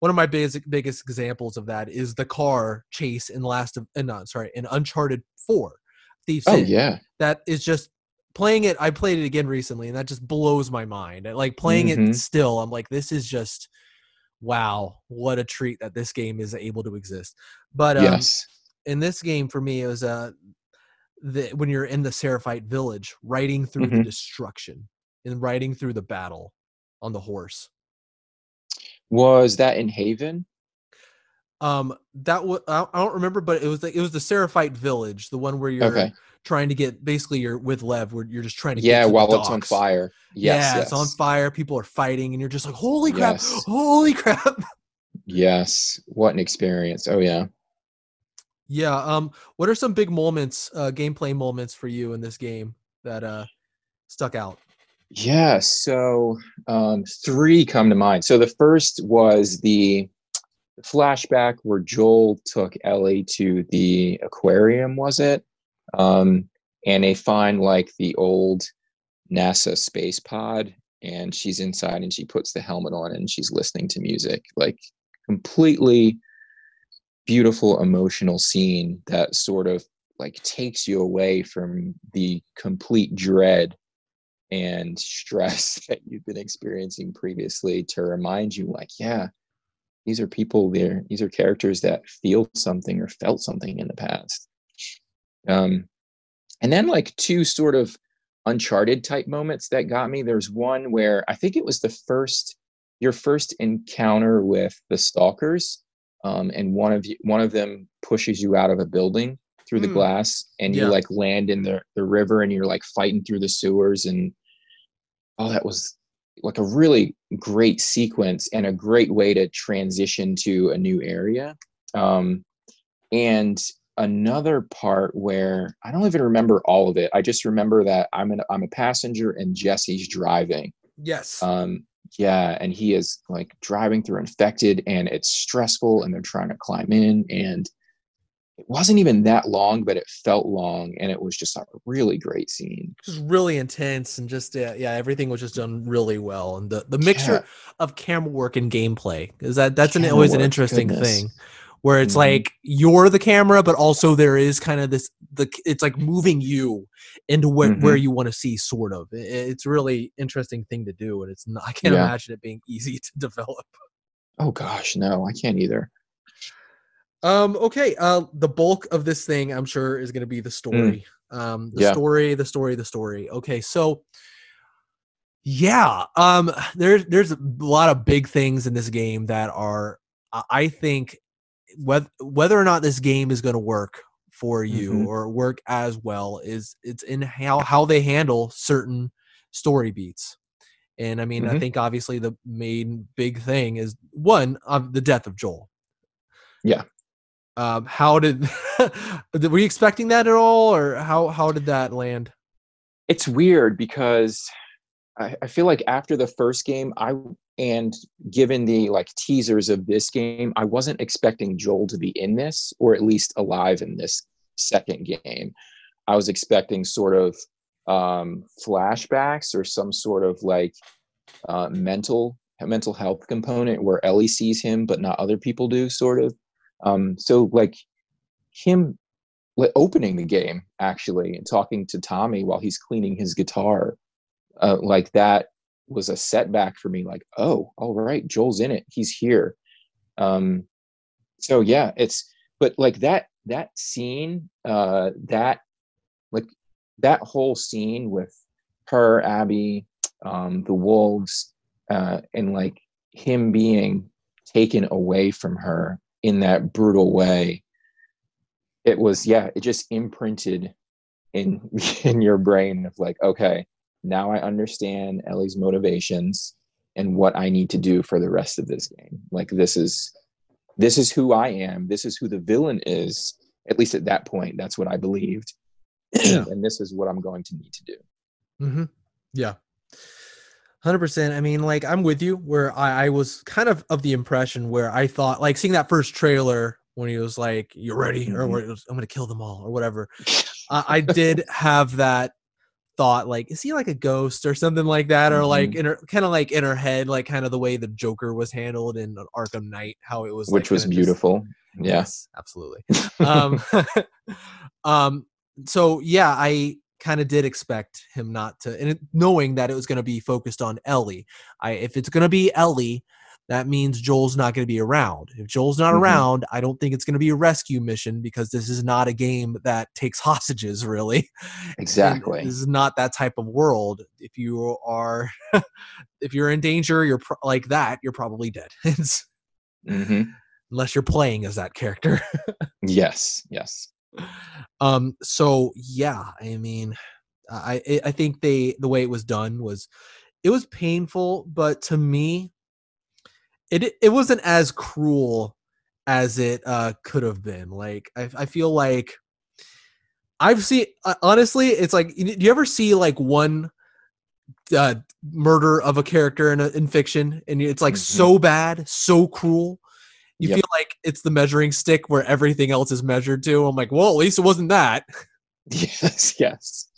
one of my biggest examples of that is the car chase in Uncharted 4. Thief's End. Yeah. That is just playing it. I played it again recently and that just blows my mind. Like playing it still, I'm like, this is just, wow, what a treat that this game is able to exist. But in this game, for me, it was when you're in the Seraphite village, riding through the destruction and riding through the battle on the horse. Was that in Haven? I don't remember, but it was the Seraphite village, the one where you're trying to get, basically you're with Lev, where you're just trying to get to while the docks. It's on fire. Yes. It's on fire. People are fighting and you're just like, holy crap, holy crap. Yes. What an experience. Oh yeah. Yeah. What are some big moments, gameplay moments for you in this game that, stuck out? Yeah. So, 3 come to mind. So the first was the flashback where Joel took Ellie to the aquarium, was it? And they find like the old NASA space pod and she's inside and she puts the helmet on and she's listening to music. Like completely beautiful emotional scene that sort of like takes you away from the complete dread and stress that you've been experiencing previously to remind you like, yeah, these are people there. These are characters that feel something or felt something in the past. And then like 2 sort of Uncharted type moments that got me. There's one where I think it was your first encounter with the stalkers. And one of them pushes you out of a building through the glass and you like land in the river and you're like fighting through the sewers and that was like a really great sequence and a great way to transition to a new area. And another part where I don't even remember all of it. I just remember that I'm a passenger and Jesse's driving. Yes. And he is like driving through infected and it's stressful and they're trying to climb in and it wasn't even that long, but it felt long and it was just a really great scene. Just really intense and just, everything was just done really well. And the mixture of camera work and gameplay is always an interesting thing. Where it's like you're the camera, but also there is kind of it's like moving you into where you want to see, sort of. It's a really interesting thing to do, and it's not, I can't imagine it being easy to develop. Oh gosh, no, I can't either. Okay, the bulk of this thing, I'm sure, is going to be the story. The story. Okay, so. Yeah, there's a lot of big things in this game that are, I think. whether or not this game is going to work for you or work as well is it's in how they handle certain story beats. And I mean, I think obviously the main big thing is one of the death of Joel. Yeah. How did, were you expecting that at all, or how did that land? It's weird because I feel like after the first game, and given the like teasers of this game, I wasn't expecting Joel to be in this, or at least alive in this second game. I was expecting sort of flashbacks or some sort of like mental health component where Ellie sees him, but not other people do, sort of. So like him opening the game actually and talking to Tommy while he's cleaning his guitar, like that was a setback for me. Like, oh, all right, Joel's in it. He's here. So yeah, but like that scene, that whole scene with her, Abby, the wolves, and like him being taken away from her in that brutal way, it was, yeah, it just imprinted in your brain of like, okay, now I understand Ellie's motivations and what I need to do for the rest of this game. Like, this is who I am. This is who the villain is. At least at that point, that's what I believed. Yeah. And this is what I'm going to need to do. Mm-hmm. Yeah. 100%. I mean, like, I'm with you where I was kind of the impression where I thought, like, seeing that first trailer when he was like, "You're ready," or where it was, "I'm going to kill them all," or whatever. I did have that thought, like, is he like a ghost or something like that? Or like kind of like in her head, like kind of the way the Joker was handled in Arkham Knight, how it was, which was beautiful. Just, yeah. Yes, absolutely. So yeah, I kind of did expect him not to, and knowing that it was going to be focused on Ellie. If it's going to be Ellie, that means Joel's not going to be around. If Joel's not around, I don't think it's going to be a rescue mission, because this is not a game that takes hostages, really. Exactly. And this is not that type of world. If you are, if you're in danger, you're like that, you're probably dead. Unless you're playing as that character. Yes. Yes. So yeah, I mean, I think the way it was done was, it was painful, but to me, it wasn't as cruel as it could have been. Like, I feel like I've seen, honestly, it's like, do you ever see like one murder of a character in fiction, and it's like so bad, so cruel? You feel like it's the measuring stick where everything else is measured to. I'm like, well, at least it wasn't that. Yes, yes.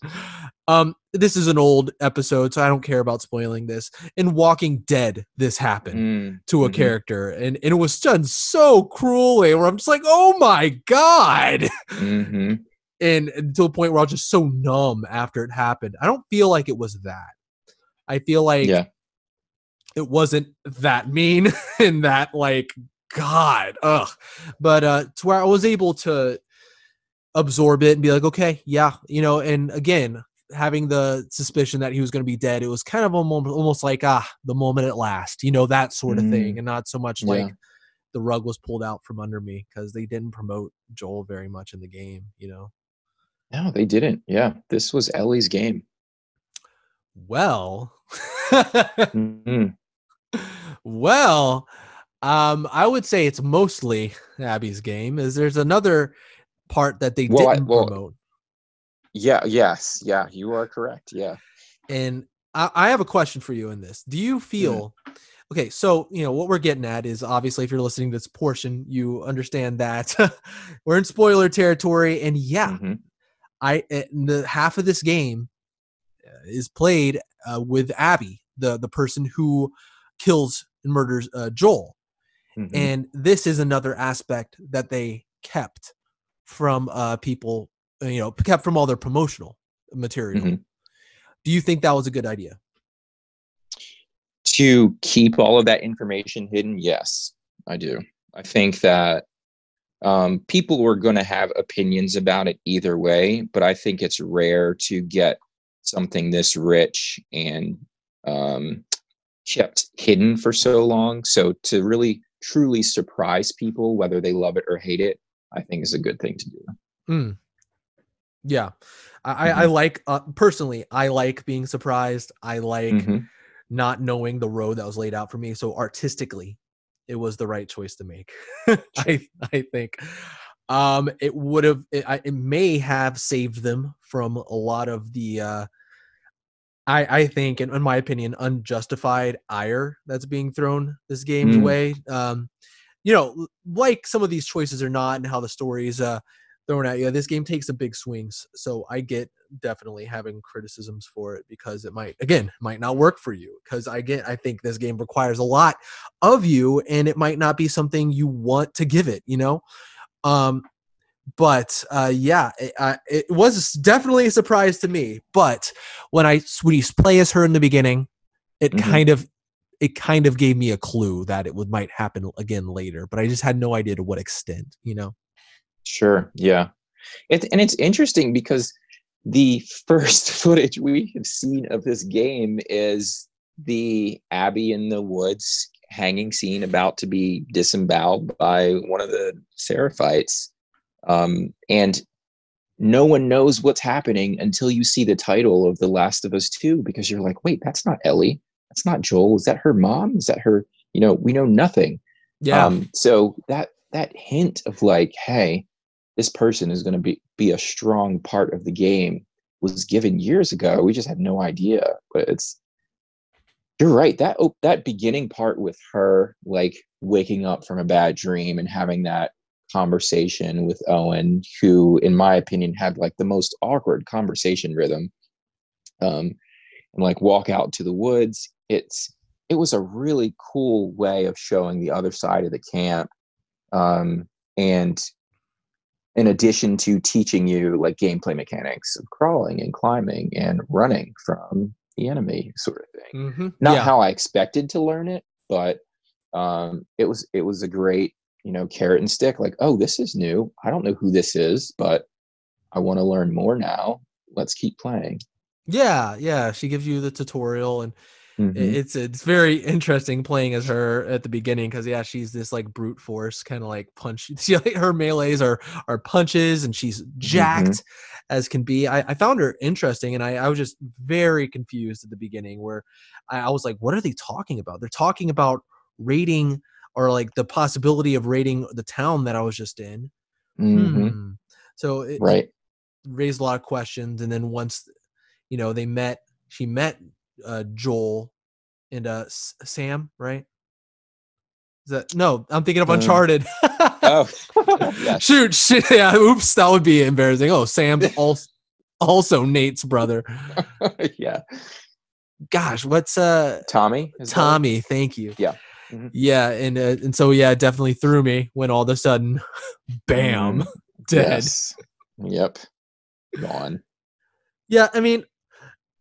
This is an old episode, so I don't care about spoiling this. In Walking Dead, this happened to a character, and it was done so cruelly where I'm just like, oh my God. And to a point where I was just so numb after it happened. I don't feel like it was that. I feel like it wasn't that mean and that like, God, ugh. But to where I was able to absorb it and be like, okay, yeah, you know. And again, having the suspicion that he was going to be dead, it was kind of almost like, the moment at last, you know, that sort of thing, and not so much like the rug was pulled out from under me, because they didn't promote Joel very much in the game, you know. No, they didn't. Yeah, this was Ellie's game. Well, well. I would say it's mostly Abby's game. Is there's another part that they didn't promote? Yeah. Yes. Yeah. You are correct. Yeah. And I have a question for you in this. Do you feel okay? So you know what we're getting at is, obviously, if you're listening to this portion, you understand that we're in spoiler territory. And yeah, the half of this game is played with Abby, the person who kills and murders Joel. And this is another aspect that they kept from people, you know, kept from all their promotional material. Do you think that was a good idea? To keep all of that information hidden? Yes, I do. I think that people were going to have opinions about it either way, but I think it's rare to get something this rich and kept hidden for so long. So to really truly surprise people, whether they love it or hate it, I think is a good thing to do. Mm. Yeah. I like, personally, I like being surprised. I like not knowing the road that was laid out for me. So artistically, it was the right choice to make. I think it would have, it may have saved them from a lot of the, I think, in my opinion, unjustified ire that's being thrown this game's way. You know, like some of these choices are not, and how the story is thrown at you. This game takes some big swings, so I get definitely having criticisms for it, because it might, again, might not work for you. Because I think this game requires a lot of you, and it might not be something you want to give it. You know, yeah, it was definitely a surprise to me. But when you play as her in the beginning, it kind of gave me a clue that it might happen again later, but I just had no idea to what extent, you know? Sure. Yeah. And it's interesting because the first footage we have seen of this game is the Abby in the woods hanging scene, about to be disemboweled by one of the Seraphites. And no one knows what's happening until you see the title of The Last of Us 2, because you're like, wait, that's not Ellie. It's not Joel. Is that her mom? Is that her? You know, we know nothing. Yeah. So that hint of like, hey, this person is going to be a strong part of the game was given years ago. We just had no idea. But you're right. That beginning part with her, like waking up from a bad dream and having that conversation with Owen, who, in my opinion, had like the most awkward conversation rhythm, and like walk out to the woods. It was a really cool way of showing the other side of the camp. And in addition to teaching you like gameplay mechanics of crawling and climbing and running from the enemy sort of thing. Not how I expected to learn it, but it was a great, you know, carrot and stick, like, oh, this is new. I don't know who this is, but I want to learn more now. Let's keep playing. Yeah. She gives you the tutorial, and it's very interesting playing as her at the beginning, because she's this like brute force kind of like punch. See, like, her melees are punches, and she's jacked as can be. I found her interesting, and I was just very confused at the beginning, where I was like, what are they talking about? They're talking about raiding, or like the possibility of raiding the town that I was just in. So it raised a lot of questions. And then once, you know, she met Joel and Sam, right? No, I'm thinking of Uncharted. Yes. Shoot, yeah, oops, that would be embarrassing. Oh, Sam's also Nate's brother. Yeah. Gosh, what's Tommy? Tommy, thank you. Yeah. Yeah, and so yeah, it definitely threw me when all of a sudden, bam, dead. Yes. Yep. Gone. Yeah, I mean,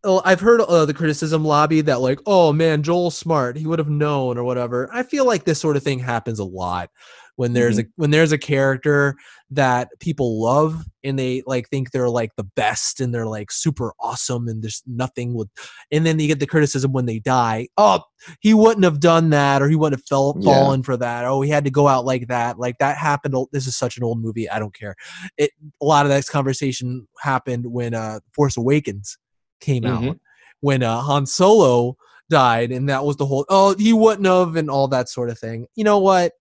I've heard the criticism lobby that like, oh man, Joel's smart, he would have known or whatever. I feel like this sort of thing happens a lot when there's a character that people love, and they like think they're like the best, and they're like super awesome, and there's nothing with, and then you get the criticism when they die. Oh, he wouldn't have done that, or he wouldn't have fallen for that. Oh, he had to go out like that. Like that happened. This is such an old movie. I don't care. A lot of that conversation happened when Force Awakens came out, when Han Solo died, and that was the whole, oh, he wouldn't have, and all that sort of thing. You know what?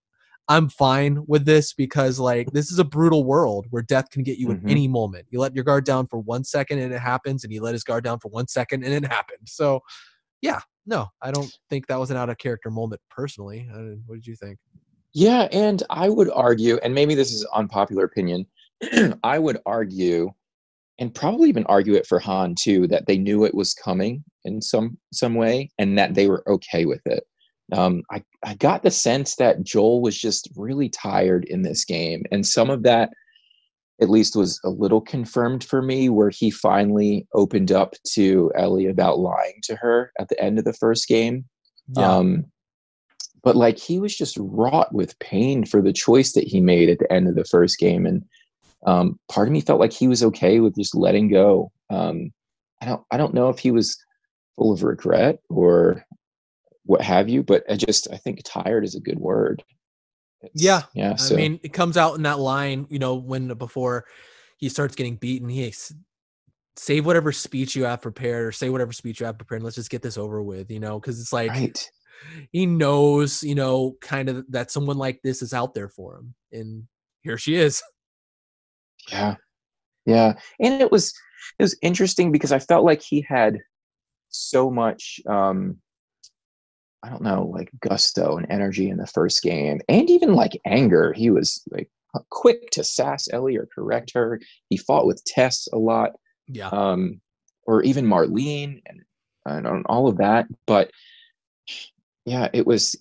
I'm fine with this, because like this is a brutal world where death can get you in any moment. You let your guard down for 1 second and it happens, and he let his guard down for 1 second and it happened. So yeah, no, I don't think that was an out of character moment personally. What did you think? Yeah, and I would argue, and maybe this is unpopular opinion, I would argue, and probably even argue it for Han too, that they knew it was coming in some way, and that they were okay with it. I got the sense that Joel was just really tired in this game, and some of that at least was a little confirmed for me, where he finally opened up to Ellie about lying to her at the end of the first game. Yeah. But like he was just wrought with pain for the choice that he made at the end of the first game, and part of me felt like he was okay with just letting go. I don't know if he was full of regret or what have you, but I think tired is a good word. Yeah. Yeah. So. I mean, it comes out in that line, you know, when before he starts getting beaten, he save whatever speech you have prepared or say whatever speech you have prepared. Let's just get this over with, you know, because it's like right. He knows, you know, kind of that someone like this is out there for him. And here she is. Yeah. Yeah. And it was interesting because I felt like he had so much, I don't know, like gusto and energy in the first game, and even like anger. He was like quick to sass Ellie or correct her. He fought with Tess a lot, yeah, or even Marlene and all of that. But yeah, it was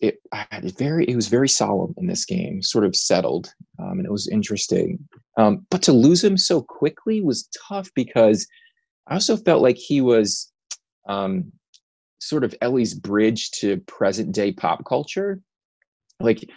very solemn in this game, sort of settled, and it was interesting. But to lose him so quickly was tough because I also felt like he was. Sort of Ellie's bridge to present day pop culture. Like, do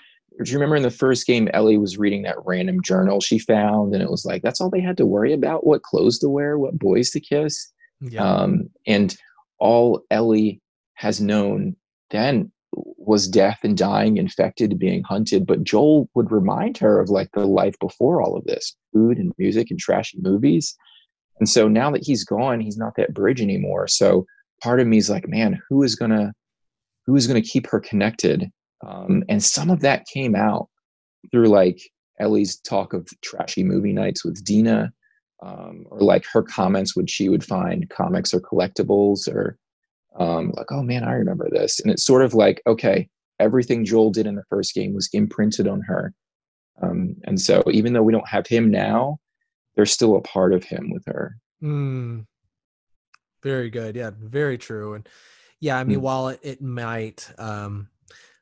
you remember in the first game, Ellie was reading that random journal she found, and it was like, that's all they had to worry about, what clothes to wear, what boys to kiss. Yeah. And all Ellie has known then was death and dying, infected, being hunted. But Joel would remind her of like the life before all of this, food and music and trashy movies. And so now that he's gone, he's not that bridge anymore. So part of me is like, man, who is gonna keep her connected? And some of that came out through like Ellie's talk of trashy movie nights with Dina, or like her comments when she would find comics or collectibles, or like, oh man, I remember this. And it's sort of like, okay, everything Joel did in the first game was imprinted on her. And so even though we don't have him now, there's still a part of him with her. Mm. Very good. Yeah, very true. And yeah, I mean, while it might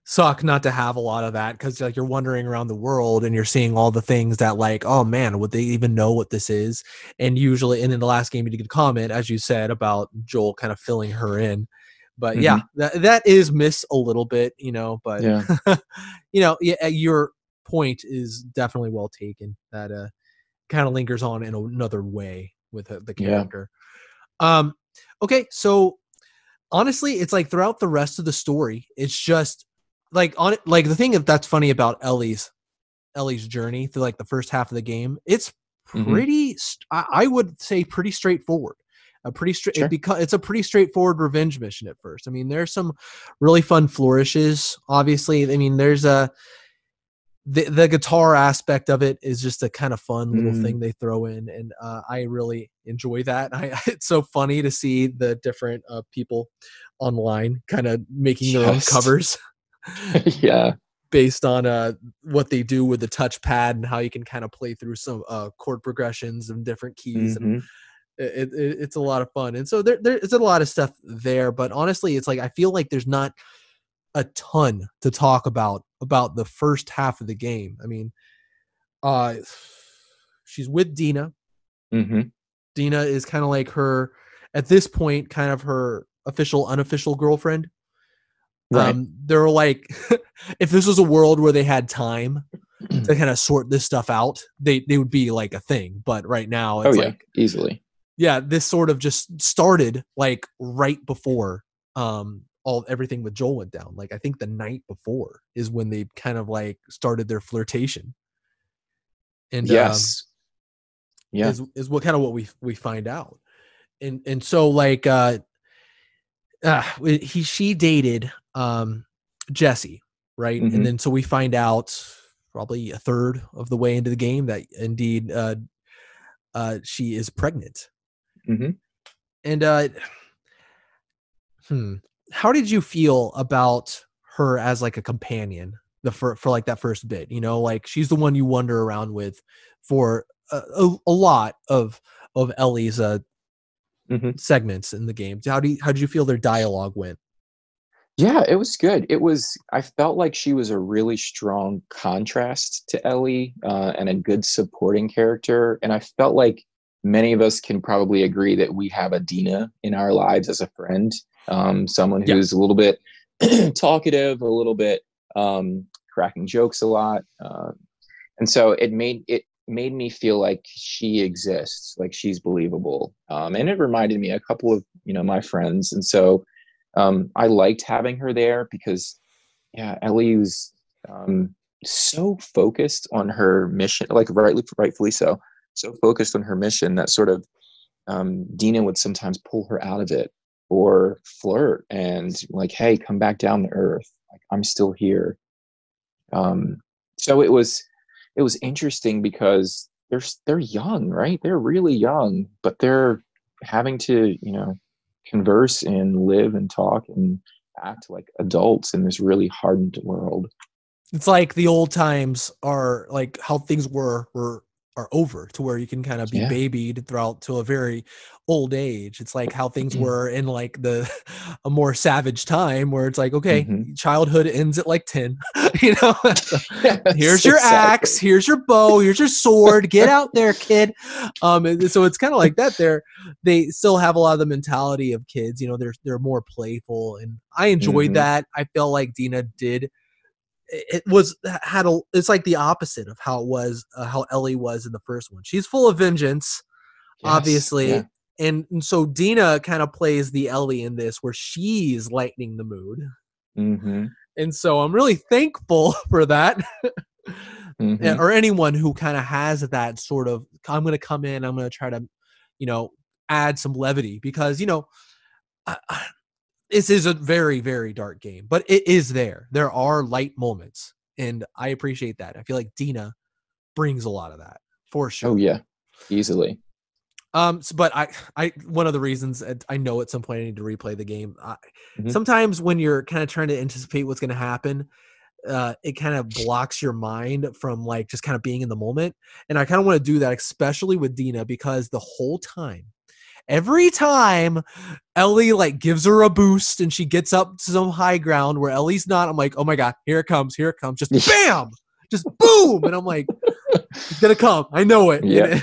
suck not to have a lot of that, because like you're wandering around the world and you're seeing all the things that like, oh man, would they even know what this is? And usually, and in the last game, you did comment, as you said, about Joel kind of filling her in. But yeah, that is missed a little bit, you know, but, you know, yeah, your point is definitely well taken. That kind of lingers on in another way with the character. Yeah. Okay, so honestly, it's like throughout the rest of the story, it's just like on like the thing that's funny about Ellie's journey through like the first half of the game. It's pretty, I would say, pretty straightforward. It's a pretty straightforward revenge mission at first. I mean, there's some really fun flourishes. Obviously, I mean, there's the guitar aspect of it is just a kind of fun little thing they throw in, and I really enjoy that. It's so funny to see the different people online kind of making their own covers. Yeah, based on what they do with the touchpad and how you can kind of play through some chord progressions and different keys. And it's a lot of fun, and so there's a lot of stuff there. But honestly, it's like I feel like there's not a ton to talk about the first half of the game. I mean, she's with Dina. Dina is kind of like her, at this point, kind of her official, unofficial girlfriend. Right. They're like, if this was a world where they had time to kind of sort this stuff out, they would be like a thing. But right now, it's like easily. Yeah, this sort of just started like right before everything with Joel went down. Like I think the night before is when they kind of like started their flirtation. And is what kind of what we find out. And so like she dated Jesse, right? And then so we find out probably a third of the way into the game that indeed she is pregnant. And how did you feel about her as like a companion for like that first bit? You know, like she's the one you wander around with for a lot of Ellie's segments in the game. How did you feel their dialogue went? Yeah, it was good. I felt like she was a really strong contrast to Ellie and a good supporting character. And I felt like many of us can probably agree that we have a Dina in our lives as a friend. Someone who's a little bit talkative, a little bit cracking jokes a lot, and so it made me feel like she exists, like she's believable, and it reminded me a couple of, you know, my friends. And so I liked having her there because Ellie was so focused on her mission, like rightfully so, so focused on her mission that sort of Dina would sometimes pull her out of it or flirt and like, hey, come back down to earth. Like, I'm still here. So it was interesting because they're young, right? They're really young, but they're having to, you know, converse and live and talk and act like adults in this really hardened world. It's like the old times are like how things are over, to where you can kind of be babied throughout to a very old age. It's like how things were in like a more savage time where it's like, okay, childhood ends at like 10, you know, here's your axe, here's your bow, here's your sword, get out there, kid. So it's kind of like that there. They still have a lot of the mentality of kids, you know, they're more playful, and I enjoyed that. I felt like Dina did. It's like the opposite of how it was, how Ellie was in the first one. She's full of vengeance, obviously. Yeah. And so Dina kind of plays the Ellie in this, where she's lightening the mood. And so I'm really thankful for that. Or anyone who kind of has that sort of, I'm going to come in, I'm going to try to, you know, add some levity, because, you know, this is a very, very dark game, but it is there. There are light moments, and I appreciate that. I feel like Dina brings a lot of that, for sure. Oh yeah, easily. So, but I one of the reasons I know at some point I need to replay the game. Sometimes when you're kind of trying to anticipate what's going to happen, it kind of blocks your mind from like just kind of being in the moment. And I kind of want to do that, especially with Dina, because the whole time, every time Ellie like gives her a boost and she gets up to some high ground where Ellie's not, I'm like, oh my God, here it comes. Just bam, just boom. And I'm like, it's going to come. I know it. Yeah.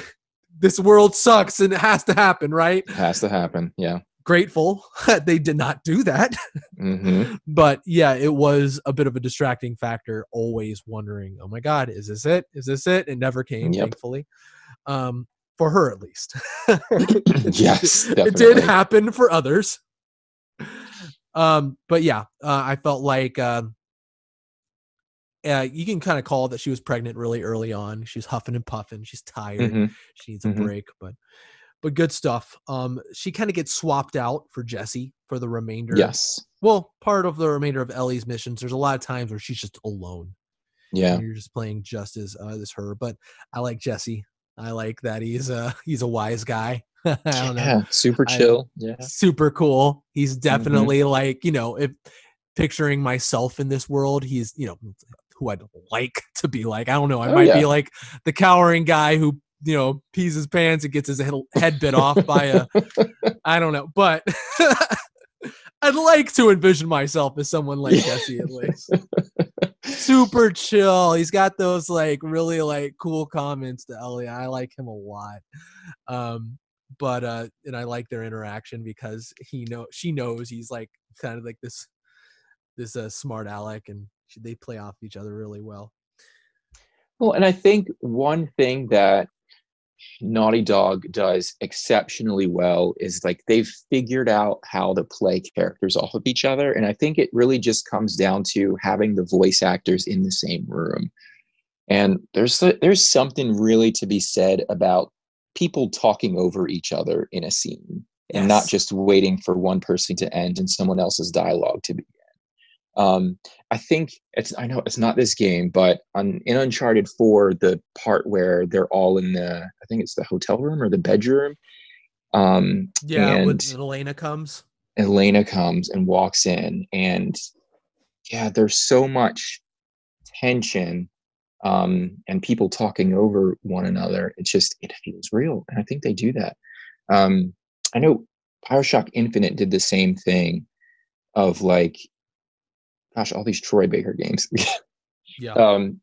This world sucks and it has to happen, right? It has to happen. Yeah. Grateful they did not do that. But yeah, it was a bit of a distracting factor, always wondering, oh my God, is this it? Is this it? It never came, thankfully. For her, at least. Yes, definitely. It did happen for others. But yeah, I felt like you can kind of call that she was pregnant really early on. She's huffing and puffing. She's tired. She needs a break. But good stuff. She kind of gets swapped out for Jesse for the remainder. Yes. Well, part of the remainder of Ellie's missions. There's a lot of times where she's just alone. Yeah. And you're just playing just as her. But I like Jesse. I like that he's a wise guy. I don't know. Yeah, super chill. Yeah. Super cool. He's definitely like, you know, if picturing myself in this world, he's, you know, who I'd like to be like. I don't know. I might be like the cowering guy who, you know, pees his pants and gets his head bit off by I don't know. But I'd like to envision myself as someone like Jesse, at least. Super chill. He's got those like really like cool comments to Ellie. I like him a lot. And I like their interaction because she knows he's like kind of like this smart aleck, and they play off each other really well. Well, and I think one thing that Naughty Dog does exceptionally well is like they've figured out how to play characters off of each other, and I think it really just comes down to having the voice actors in the same room. And there's something really to be said about people talking over each other in a scene and not just waiting for one person to end and someone else's dialogue to begin. I think I know it's not this game, but in Uncharted 4, the part where they're all in I think it's the hotel room or the bedroom. And when Elena comes and walks in, and yeah, there's so much tension, and people talking over one another. It feels real. And I think they do that. I know Bioshock Infinite did the same thing of like, gosh, all these Troy Baker games.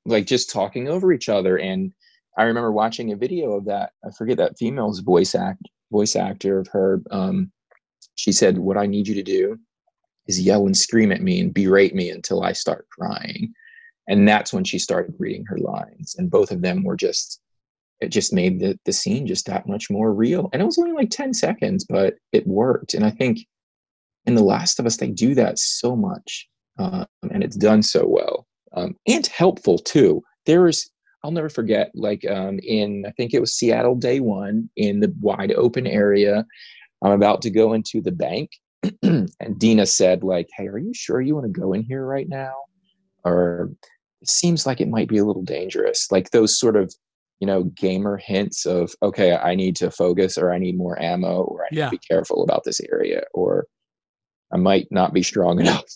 Like just talking over each other. And I remember watching a video of that. I forget that female's voice actor of her. She said, what I need you to do is yell and scream at me and berate me until I start crying. And that's when she started reading her lines. And both of them were it just made the scene just that much more real. And it was only like 10 seconds, but it worked. And I think in The Last of Us, they do that so much. And it's done so well. and helpful too. There is, I'll never forget, like in, I think it was Seattle day one, in the wide open area, I'm about to go into the bank. And Dina said, like, hey, are you sure you want to go in here right now? Or it seems like it might be a little dangerous. Like those sort of, you know, gamer hints of, okay, I need to focus, or I need more ammo, or I need to be careful about this area, or I might not be strong enough.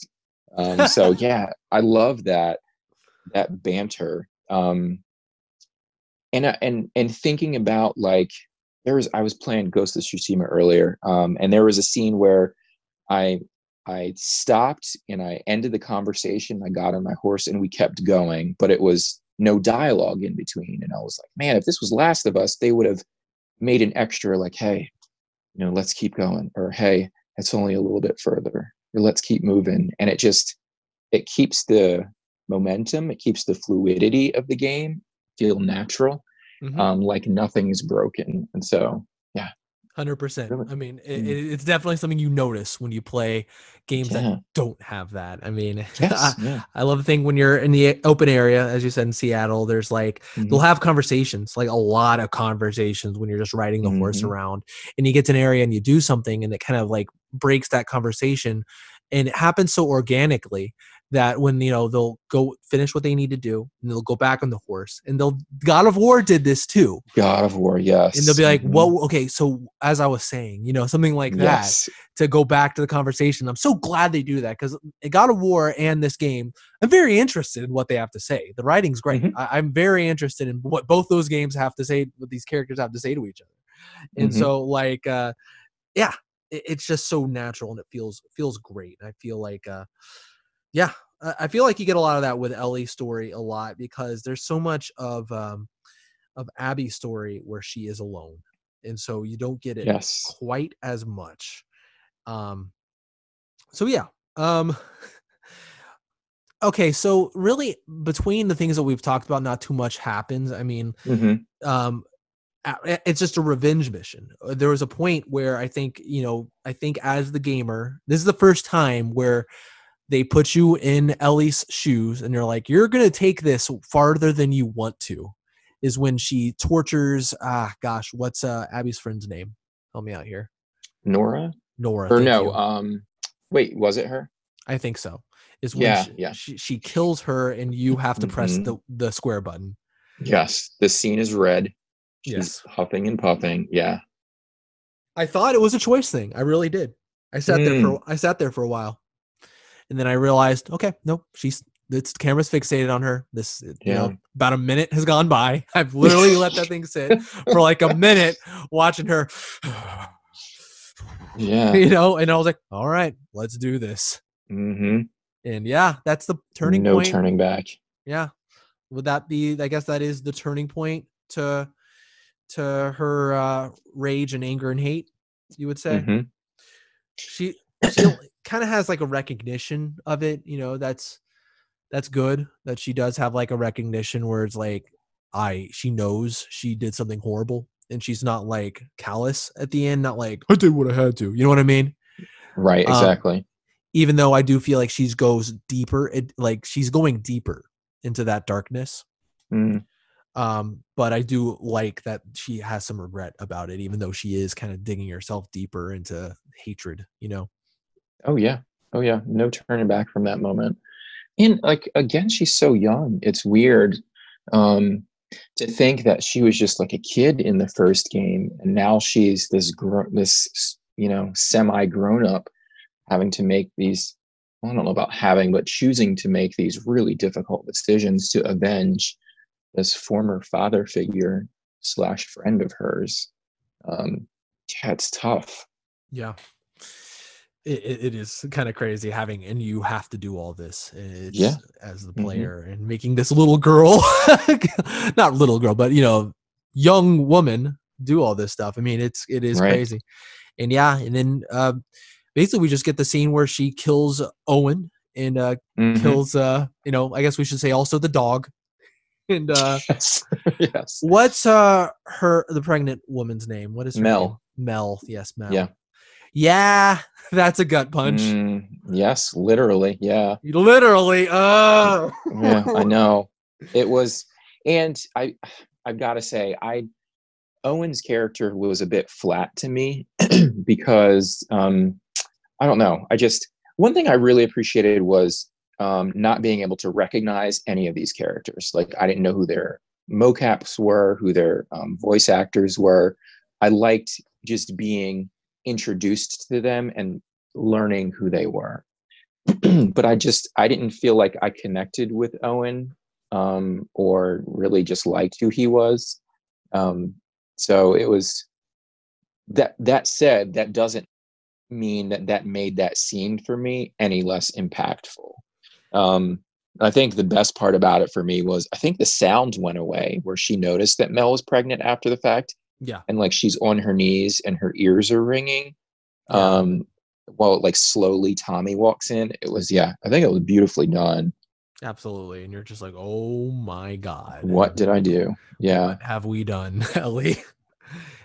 So yeah, I love that banter. And thinking about, like, I was playing Ghost of Tsushima earlier, and there was a scene where I stopped and I ended the conversation. I got on my horse and we kept going, but it was no dialogue in between. And I was like, man, if this was Last of Us, they would have made an extra, like, hey, you know, let's keep going, or hey, that's only a little bit further, or let's keep moving. And it keeps the momentum. It keeps the fluidity of the game feel natural. Mm-hmm. Like nothing is broken. And so, yeah. 100%. Really? I mean, it's definitely something you notice when you play games that don't have that. I mean, I love the thing when you're in the open area, as you said, in Seattle, there's like, you'll have conversations, like a lot of conversations when you're just riding the horse around, and you get to an area and you do something and it kind of like breaks that conversation. And it happens so organically that when, you know, they'll go finish what they need to do and they'll go back on the horse, and they'll, God of War did this too. God of War, yes. And they'll be like, well, okay, so as I was saying, you know, something like that to go back to the conversation. I'm so glad they do that, because God of War and this game, I'm very interested in what they have to say. The writing's great. Mm-hmm. I'm very interested in what both those games have to say, what these characters have to say to each other. And so like, it's just so natural and it feels great. I feel like, I feel like you get a lot of that with Ellie's story a lot, because there's so much of Abby's story where she is alone. And so you don't get it quite as much. Okay. So really between the things that we've talked about, not too much happens. I mean, it's just a revenge mission. There was a point where I think as the gamer, this is the first time where they put you in Ellie's shoes and they're like, you're going to take this farther than you want to, is when she tortures, what's Abby's friend's name? Help me out here. Nora. Or no. Wait, was it her? I think so. Is when she kills her and you have to press the square button. Yes. The scene is red. She's huffing and puffing. Yeah. I thought it was a choice thing. I really did. I sat there for a while. And then I realized, okay, nope, the camera's fixated on her. This, about a minute has gone by. I've literally let that thing sit for like a minute watching her. And I was like, all right, let's do this. Mm-hmm. And that's the turning point. No turning back. Yeah. Would that be, I guess that is the turning point to her rage and anger and hate, you would say? Mm-hmm. She kind of has like a recognition of it, you know. That's good that she does have like a recognition where it's like she knows she did something horrible, and she's not like callous at the end, not like I did what I had to, you know what I mean? Right, exactly. Even though I do feel like she's going deeper into that darkness. But I do like that she has some regret about it, even though she is kind of digging herself deeper into hatred, you know? Oh yeah. No turning back from that moment. And like, again, she's so young. It's weird to think that she was just like a kid in the first game, and now she's this you know, semi-grown up, having to make these, I don't know about having, but choosing to make these really difficult decisions to avenge this former father figure / friend of hers. It's tough. Yeah. It is kind of crazy and you have to do all this as the player, and making this little girl, not little girl, but, you know, young woman do all this stuff. I mean, it is crazy. And and then basically we just get the scene where she kills Owen and kills, you know, I guess we should say also the dog. And yes. What's the pregnant woman's name? What is her name? Mel. Yes, Mel. Yeah. Yeah, that's a gut punch. Yes, literally. Yeah. Literally. Oh. Yeah, I know. It was, and I've got to say, Owen's character was a bit flat to me because I don't know. One thing I really appreciated was not being able to recognize any of these characters. Like, I didn't know who their mocaps were, who their voice actors were. I liked just being introduced to them and learning who they were. But I didn't feel like I connected with Owen or really just liked who he was. So it was that said, that doesn't mean that made that scene for me any less impactful. I think the best part about it for me was, I think the sound went away where she noticed that Mel was pregnant after the fact. Yeah. And like, she's on her knees and her ears are ringing. Yeah. While like slowly Tommy walks in. It was, yeah, I think it was beautifully done. Absolutely. And you're just like, oh my God, what did I do? Yeah. What have we done, Ellie?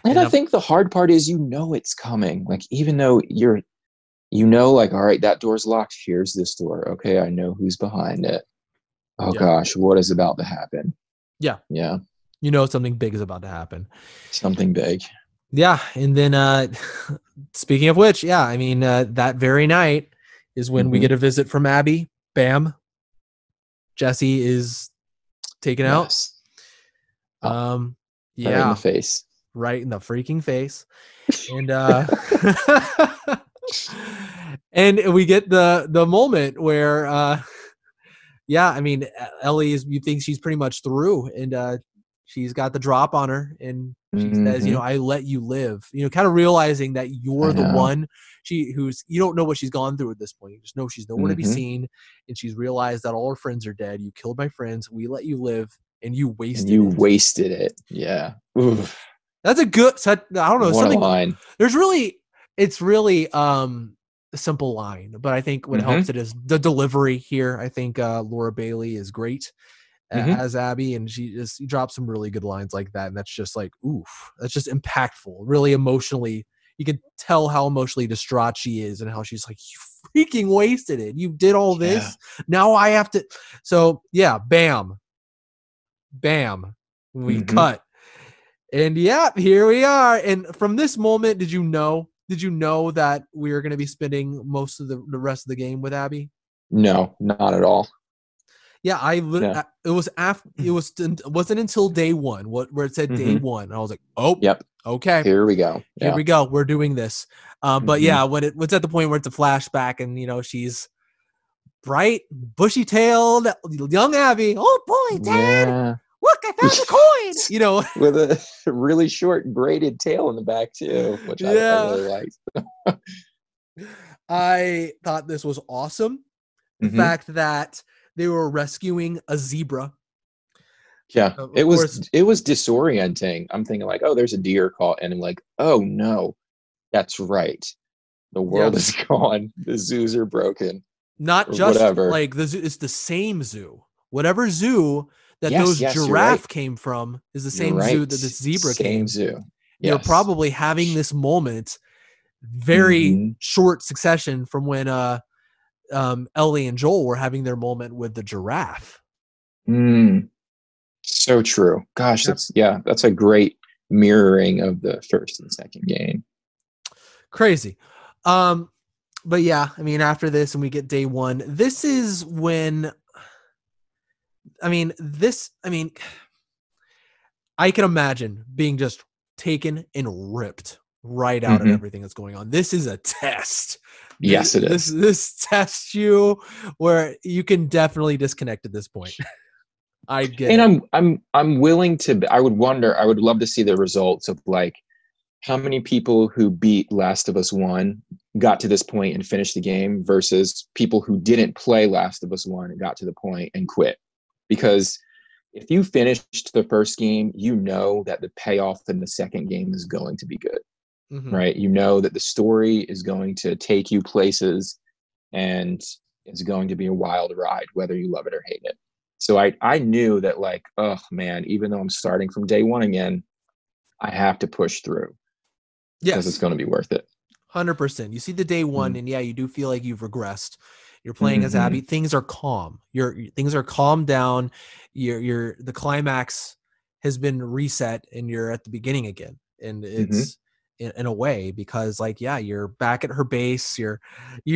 And I think the hard part is, you know, it's coming. Like, even though like, all right, that door's locked. Here's this door. Okay. I know who's behind it. Oh yeah. Gosh, what is about to happen? Yeah. Yeah. You know, something big is about to happen. Something big. Yeah. And then speaking of which, yeah, I mean, that very night is when we get a visit from Abby. Bam. Jesse is taken out. Yeah. Right in the face. Right in the freaking face. And and we get the moment where yeah, I mean, Ellie is, you think she's pretty much through, and she's got the drop on her, and she says, you know, I let you live, you know, kind of realizing that you're the one you don't know what she's gone through at this point. You just know she's nowhere to be seen. And she's realized that all her friends are dead. You killed my friends. We let you live, and you wasted it. Yeah. Oof. That's a good, I don't know. What a line. It's really a simple line, but I think what helps it is the delivery here. I think Laura Bailey is great as Abby, and she just drops some really good lines like that, and that's just like, oof, that's just impactful. Really emotionally, you can tell how emotionally distraught she is, and how she's like, you freaking wasted it, you did all this, now I have to. So yeah, bam we cut, and yeah, here we are. And from this moment, did you know that we were going to be spending most of the rest of the game with Abby? No, not at all. Yeah, it wasn't until day one where it said day one. And I was like, oh, yep, okay, here we go, here we go, we're doing this. But yeah, when it's at the point where it's a flashback, and you know, she's bright, bushy-tailed, young Abby. Oh boy, Dad, look, I found a coin. You know, with a really short braided tail in the back too, which I really liked. I thought this was awesome. The fact that they were rescuing a zebra. Yeah, it was disorienting. I'm thinking like, oh, there's a deer caught, and I'm like, oh no, that's right, the world is gone. The zoos are broken. Not just whatever. Like the zoo, it's the same zoo. Whatever zoo that those giraffe came from is the same zoo that the zebra came. Same zoo. Yes. They're probably having this moment, very short succession from when Ellie and Joel were having their moment with the giraffe. So true. Gosh, that's a great mirroring of the first and second game. Crazy. But yeah, I mean, after this, and we get day one, this is when, I mean, I can imagine being just taken and ripped right out of everything that's going on. This is a test. Yes, it is. This tests you where you can definitely disconnect at this point. I get it. And I'm willing to, I would love to see the results of like how many people who beat Last of Us 1 got to this point and finished the game versus people who didn't play Last of Us 1 and got to the point and quit. Because if you finished the first game, you know that the payoff in the second game is going to be good. Right, you know that the story is going to take you places, and it's going to be a wild ride, whether you love it or hate it. So I knew that, like, oh man, even though I'm starting from day one again, I have to push through because it's going to be worth it. 100%. You see the day one, and yeah, you do feel like you've regressed. You're playing as Abby. Things are calm. Things are calmed down. The climax has been reset, and you're at the beginning again. And it's in a way, because like, yeah, you're back at her base. You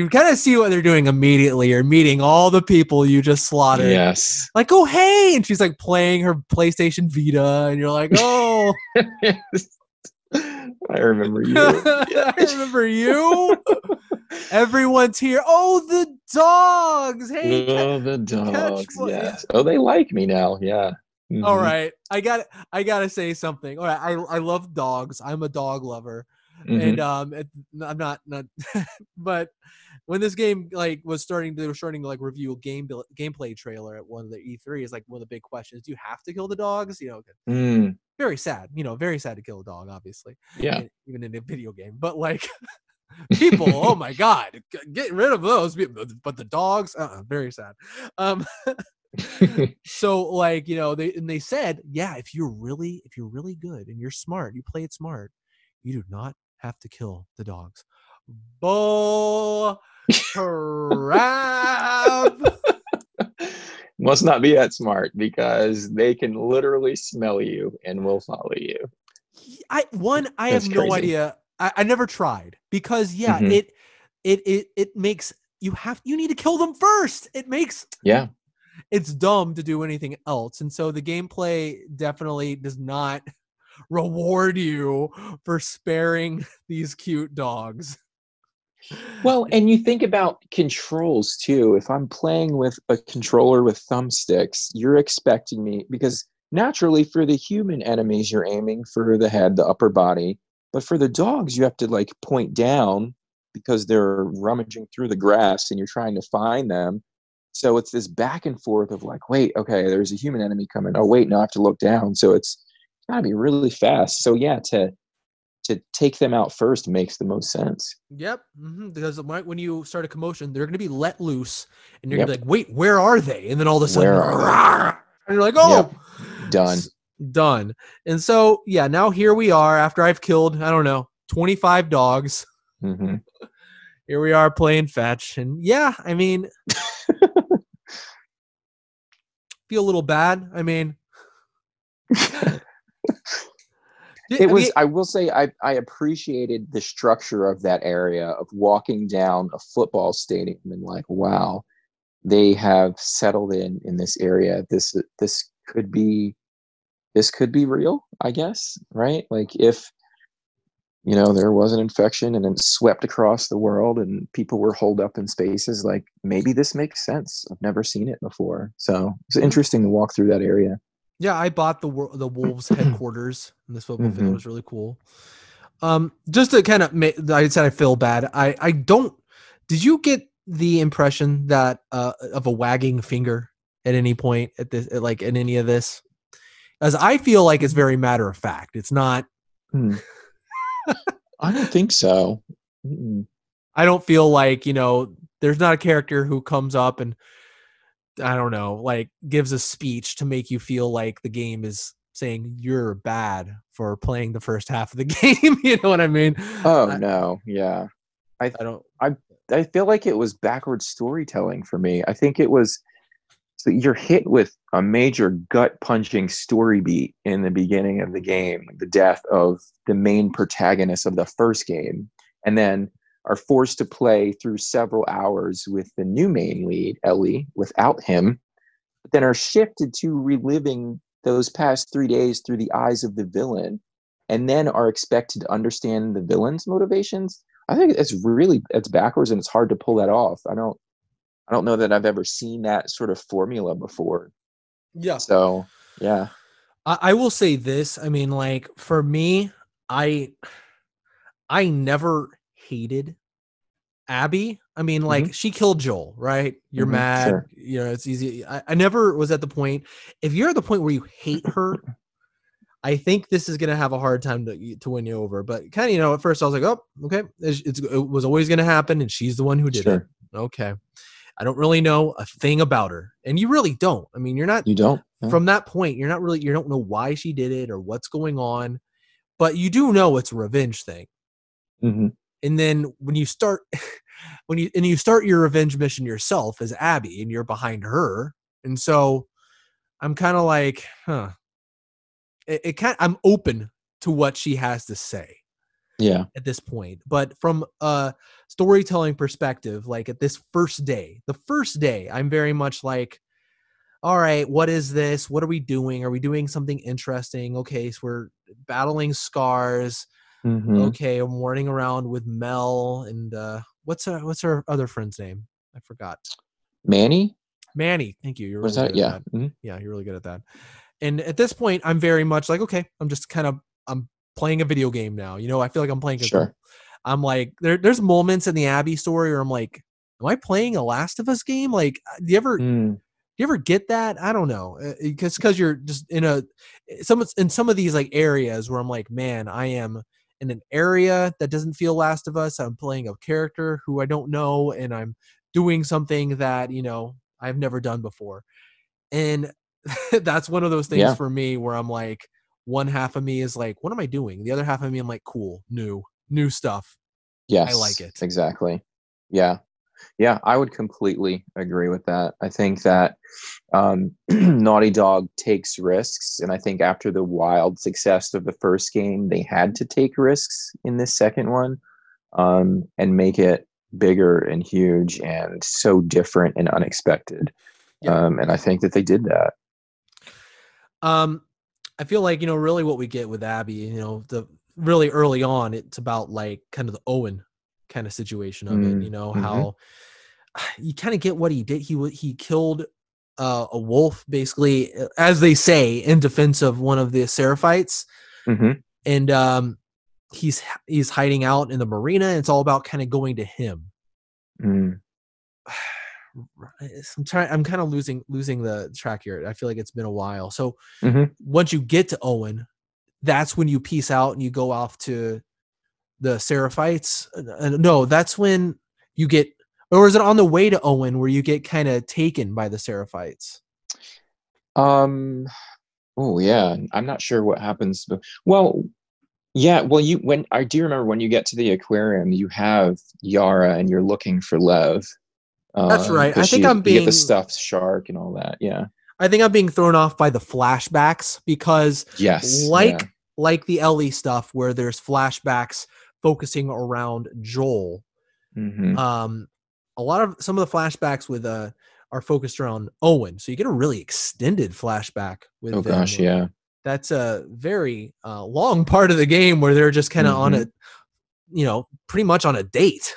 kind of see what they're doing immediately. You're meeting all the people you just slaughtered. Yes. Like, oh, hey. And she's like playing her PlayStation Vita. And you're like, oh. I remember you. I remember you. Everyone's here. Oh, the dogs. Hey. Oh, the dogs. Yes. Oh, they like me now. Yeah. Mm-hmm. All right. I gotta say something. All right. I love dogs. I'm a dog lover. And I'm not but when this game was starting to review a gameplay trailer at one of the E3, is like one of the big questions, do you have to kill the dogs? Very sad, very sad to kill a dog, obviously. Yeah. Even in a video game. But like people, oh my God, get rid of those people. But the dogs, very sad. So like, they said, yeah, if you're really good and you're smart, you play it smart, you do not have to kill the dogs. Bull crap. Must not be that smart, because they can literally smell you and will follow you. I have no idea. I never tried, because it makes you need to kill them first. It makes it's dumb to do anything else. And so the gameplay definitely does not reward you for sparing these cute dogs. Well, and you think about controls too. If I'm playing with a controller with thumbsticks, you're expecting me, because naturally for the human enemies, you're aiming for the head, the upper body. But for the dogs, you have to like point down, because they're rummaging through the grass and you're trying to find them. So it's this back and forth of like, wait, okay, there's a human enemy coming. Oh, wait, no, I have to look down. So it's gotta be really fast. So yeah, to take them out first makes the most sense. Yep. Because when you start a commotion, they're going to be let loose and you're going to be like, wait, where are they? And then all of a sudden, and you're like, oh, done. And so, yeah, now here we are after I've killed, I don't know, 25 dogs. Here we are playing fetch. And yeah, I mean, feel a little bad. I mean, I will say I appreciated the structure of that area of walking down a football stadium and like, wow, they have settled in this area. This could be real, I guess. Right. Like if, there was an infection and it swept across the world and people were holed up in spaces, like maybe this makes sense. I've never seen it before. So it's interesting to walk through that area. Yeah, I bought the Wolves headquarters, and this football field was really cool. Just to kind of I said I feel bad. I don't. Did you get the impression that of a wagging finger at any point at this, like in any of this? As I feel like it's very matter of fact. It's not. I don't think so. I don't feel like there's not a character who comes up and, I don't know, like gives a speech to make you feel like the game is saying you're bad for playing the first half of the game. You know what I mean? Oh, no. Yeah. I feel like it was backwards storytelling for me. I think it was, so you're hit with a major gut punching story beat in the beginning of the game, the death of the main protagonist of the first game. And then are forced to play through several hours with the new main lead, Ellie, without him, but then are shifted to reliving those past 3 days through the eyes of the villain, and then are expected to understand the villain's motivations. I think it's backwards, and it's hard to pull that off. I don't know that I've ever seen that sort of formula before. Yeah. So, yeah. I will say this. I mean, like, for me, I never hated Abby. I mean, like, she killed Joel, right? You're mad. Sure. It's easy. I never was at the point. If you're at the point where you hate her, I think this is going to have a hard time to win you over. But kind of, at first I was like, oh, okay. It was always going to happen, and she's the one who did it. Okay. I don't really know a thing about her. And you really don't. I mean, from that point, you don't know why she did it or what's going on, but you do know it's a revenge thing. And then when you start, when you start your revenge mission yourself as Abby, and you're behind her, and so I'm kind of like, huh. I'm open to what she has to say. Yeah. At this point, but from a storytelling perspective, like at this first day, I'm very much like, all right, what is this? What are we doing? Are we doing something interesting? Okay, so we're battling scars. Mm-hmm. Okay, I'm running around with Mel and what's her other friend's name? I forgot. Manny. Thank you. You're really good at that. Mm-hmm. Yeah, you're really good at that. And at this point, I'm very much like, okay, I'm just kind of playing a video game now. You know, I feel like I'm playing. Sure. I'm like, there's moments in the Abby story where I'm like, am I playing a Last of Us game? Like, do you ever get that? I don't know, because you're just in some of these like areas where I'm like, man, I am in an area that doesn't feel Last of Us. I'm playing a character who I don't know, and I'm doing something that, you know, I've never done before. And that's one of those things for me where I'm like, one half of me is like, what am I doing? The other half of me, I'm like, cool, new stuff. Yes, I like it. Exactly. Yeah. Yeah, I would completely agree with that. I think that Naughty Dog takes risks, and I think after the wild success of the first game, they had to take risks in this second one and make it bigger and huge and so different and unexpected. Yeah. And I think that they did that. I feel like, you know, really what we get with Abby, you know, the really early on, it's about like kind of the Owen kind of situation of it, you know, how you kind of get what he did. He killed a wolf, basically, as they say, in defense of one of the Seraphites. Mm-hmm. And he's hiding out in the marina. And it's all about kind of going to him. Mm. I'm kind of losing the track here. I feel like it's been a while. So once you get to Owen, that's when you peace out and you go off to the Seraphites. No, that's when you get, or is it on the way to Owen where you get kind of taken by the Seraphites? Oh yeah. I'm not sure what happens. Well, yeah. Well, I do remember when you get to the aquarium, you have Yara and you're looking for Lev. That's right. I think you get the stuffed shark and all that. Yeah. I think I'm being thrown off by the flashbacks because like the Ellie stuff where there's flashbacks focusing around Joel. Mm-hmm. Some of the flashbacks with are focused around Owen, so you get a really extended flashback with them. Yeah, that's a very long part of the game where they're just kind of on a, you know, pretty much on a date,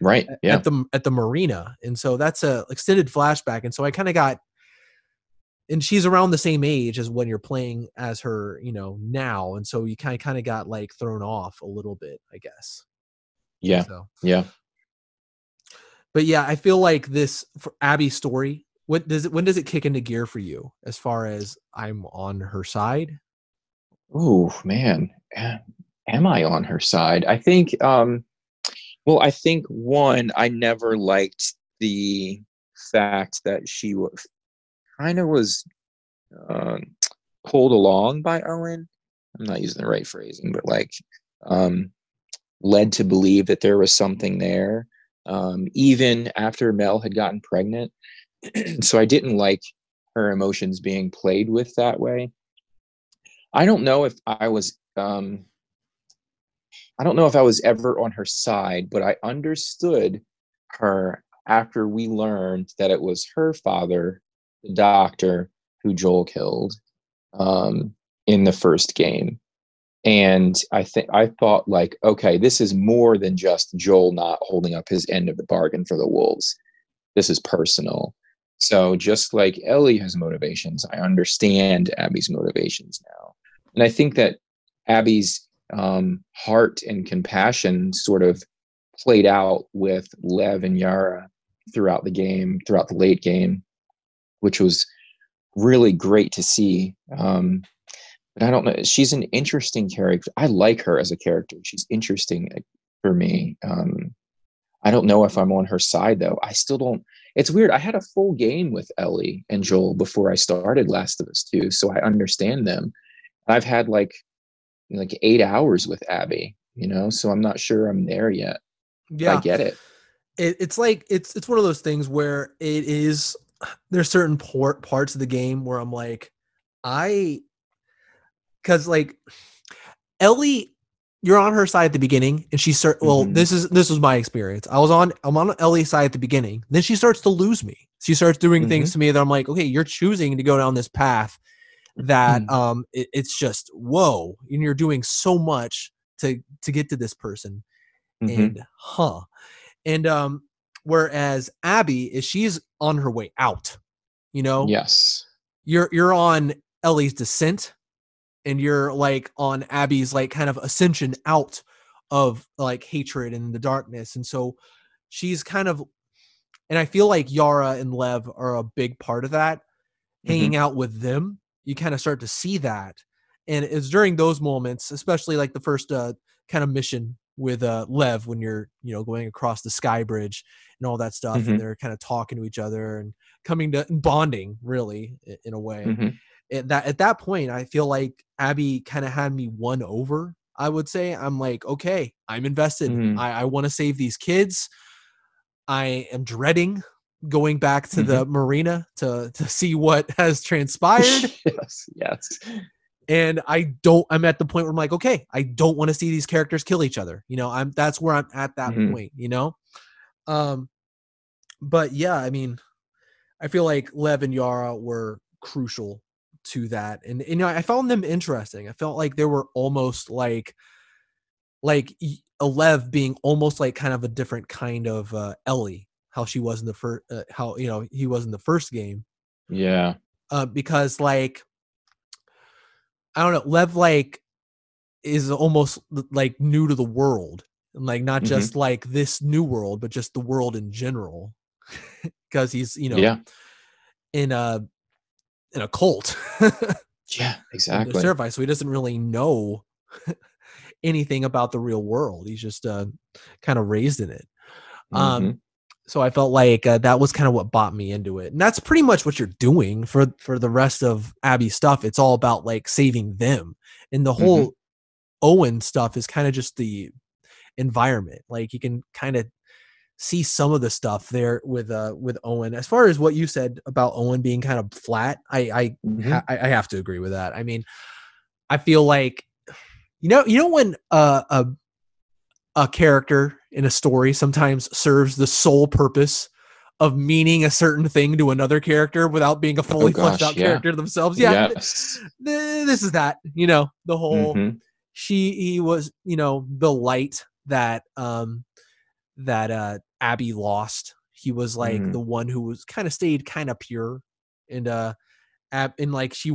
right? Yeah, at the marina, and so that's a extended flashback, and so I kind of got. And she's around the same age as when you're playing as her, you know, now. And so you kind of got like thrown off a little bit, I guess. Yeah. So. Yeah. But yeah, I feel like this for Abby's story, when does it kick into gear for you as far as I'm on her side? Oh man. Am I on her side? I think, one, I never liked the fact that she was, kind of was pulled along by Owen. I'm not using the right phrasing, but like led to believe that there was something there, even after Mel had gotten pregnant. So I didn't like her emotions being played with that way. I don't know if I was ever on her side, but I understood her after we learned that it was her father, the doctor who Joel killed in the first game. And I thought like, okay, this is more than just Joel not holding up his end of the bargain for the wolves. This is personal. So just like Ellie has motivations, I understand Abby's motivations now. And I think that Abby's heart and compassion sort of played out with Lev and Yara throughout the game, throughout the late game, which was really great to see. But I don't know. She's an interesting character. I like her as a character. She's interesting for me. I don't know if I'm on her side, though. I still don't. It's weird. I had a full game with Ellie and Joel before I started Last of Us 2, so I understand them. I've had like 8 hours with Abby, you know, so I'm not sure I'm there yet. Yeah, I get it. It's like, it's one of those things where it is, there's certain parts of the game where I'm like, because like Ellie, you're on her side at the beginning, and she this was my experience. I'm on Ellie's side at the beginning. Then she starts to lose me. She starts doing things to me that I'm like, okay, you're choosing to go down this path that it's just, whoa, and you're doing so much to get to this person. And whereas Abby she's on her way out, you know? Yes. You're on Ellie's descent, and you're like on Abby's like kind of ascension out of like hatred and the darkness. And so she's kind of, and I feel like Yara and Lev are a big part of that. Hanging out with them, you kind of start to see that. And it's during those moments, especially like the first kind of mission with Lev, when you're, you know, going across the sky bridge and all that stuff, and they're kind of talking to each other and coming to bonding really in a way. At that point, I feel like Abby kind of had me won over, I would say. I'm like, okay, I'm invested. I want to save these kids. I am dreading going back to the marina to see what has transpired. Yes. And I'm at the point where I'm like, okay, I don't want to see these characters kill each other. You know, that's where I'm at that point, you know? But yeah, I mean, I feel like Lev and Yara were crucial to that. And, you know, I found them interesting. I felt like they were almost like Lev being almost like kind of a different kind of Ellie, how she was in the first, how, you know, he was in the first game. Yeah. Because like, I don't know, Lev like is almost like new to the world, and like not just like this new world, but just the world in general, because he's, you know, in a cult. Yeah, exactly. So he doesn't really know anything about the real world. He's just kind of raised in it. So I felt like that was kind of what bought me into it. And that's pretty much what you're doing for the rest of Abby's stuff. It's all about like saving them. And the whole Owen stuff is kind of just the environment. Like you can kind of see some of the stuff there with Owen. As far as what you said about Owen being kind of flat, I have to agree with that. I mean, I feel like, you know when a character in a story sometimes serves the sole purpose of meaning a certain thing to another character without being a fully fleshed out character themselves. Yeah. Yes. This is that, you know, the whole, he was, you know, the light that, Abby lost. He was like the one who was kind of stayed kind of pure, and like he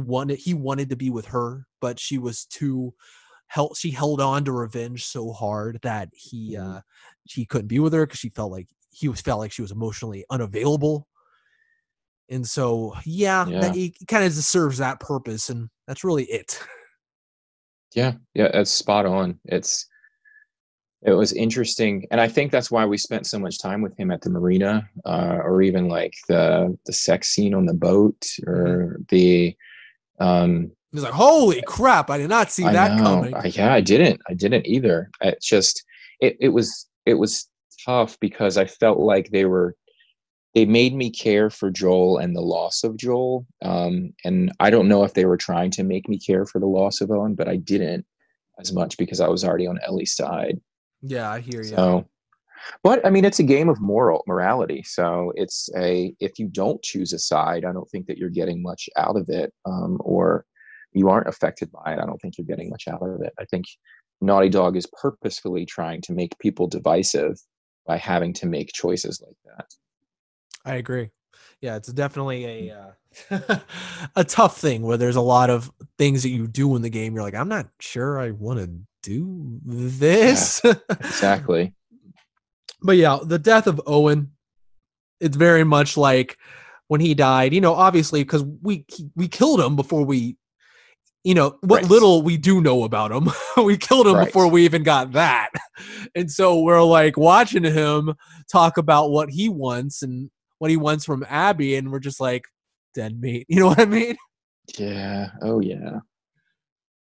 wanted to be with her, but she was too, she held on to revenge so hard that she couldn't be with her, because she felt like she was emotionally unavailable. And so that he kind of serves that purpose, and that's really it. Yeah, that's spot on. It was interesting, and I think that's why we spent so much time with him at the marina, or even like the sex scene on the boat, or the He's like, holy crap, I did not see that coming. I didn't either. It's just, it was tough, because I felt like they made me care for Joel and the loss of Joel. And I don't know if they were trying to make me care for the loss of Owen, but I didn't as much, because I was already on Ellie's side. Yeah, I hear you. So, but I mean, it's a game of morality. So it's if you don't choose a side, I don't think that you're getting much out of it, or you aren't affected by it. I don't think you're getting much out of it. I think Naughty Dog is purposefully trying to make people divisive by having to make choices like that. I agree. Yeah, it's definitely a tough thing where there's a lot of things that you do in the game. You're like, I'm not sure I want to do this. Yeah, exactly. But yeah, the death of Owen, it's very much like when he died, you know, obviously, because we killed him before we, you know, what little we do know about him, we killed him before we even got that. And so we're like watching him talk about what he wants and what he wants from Abby, and we're just like, dead meat. You know what I mean? Yeah. Oh yeah.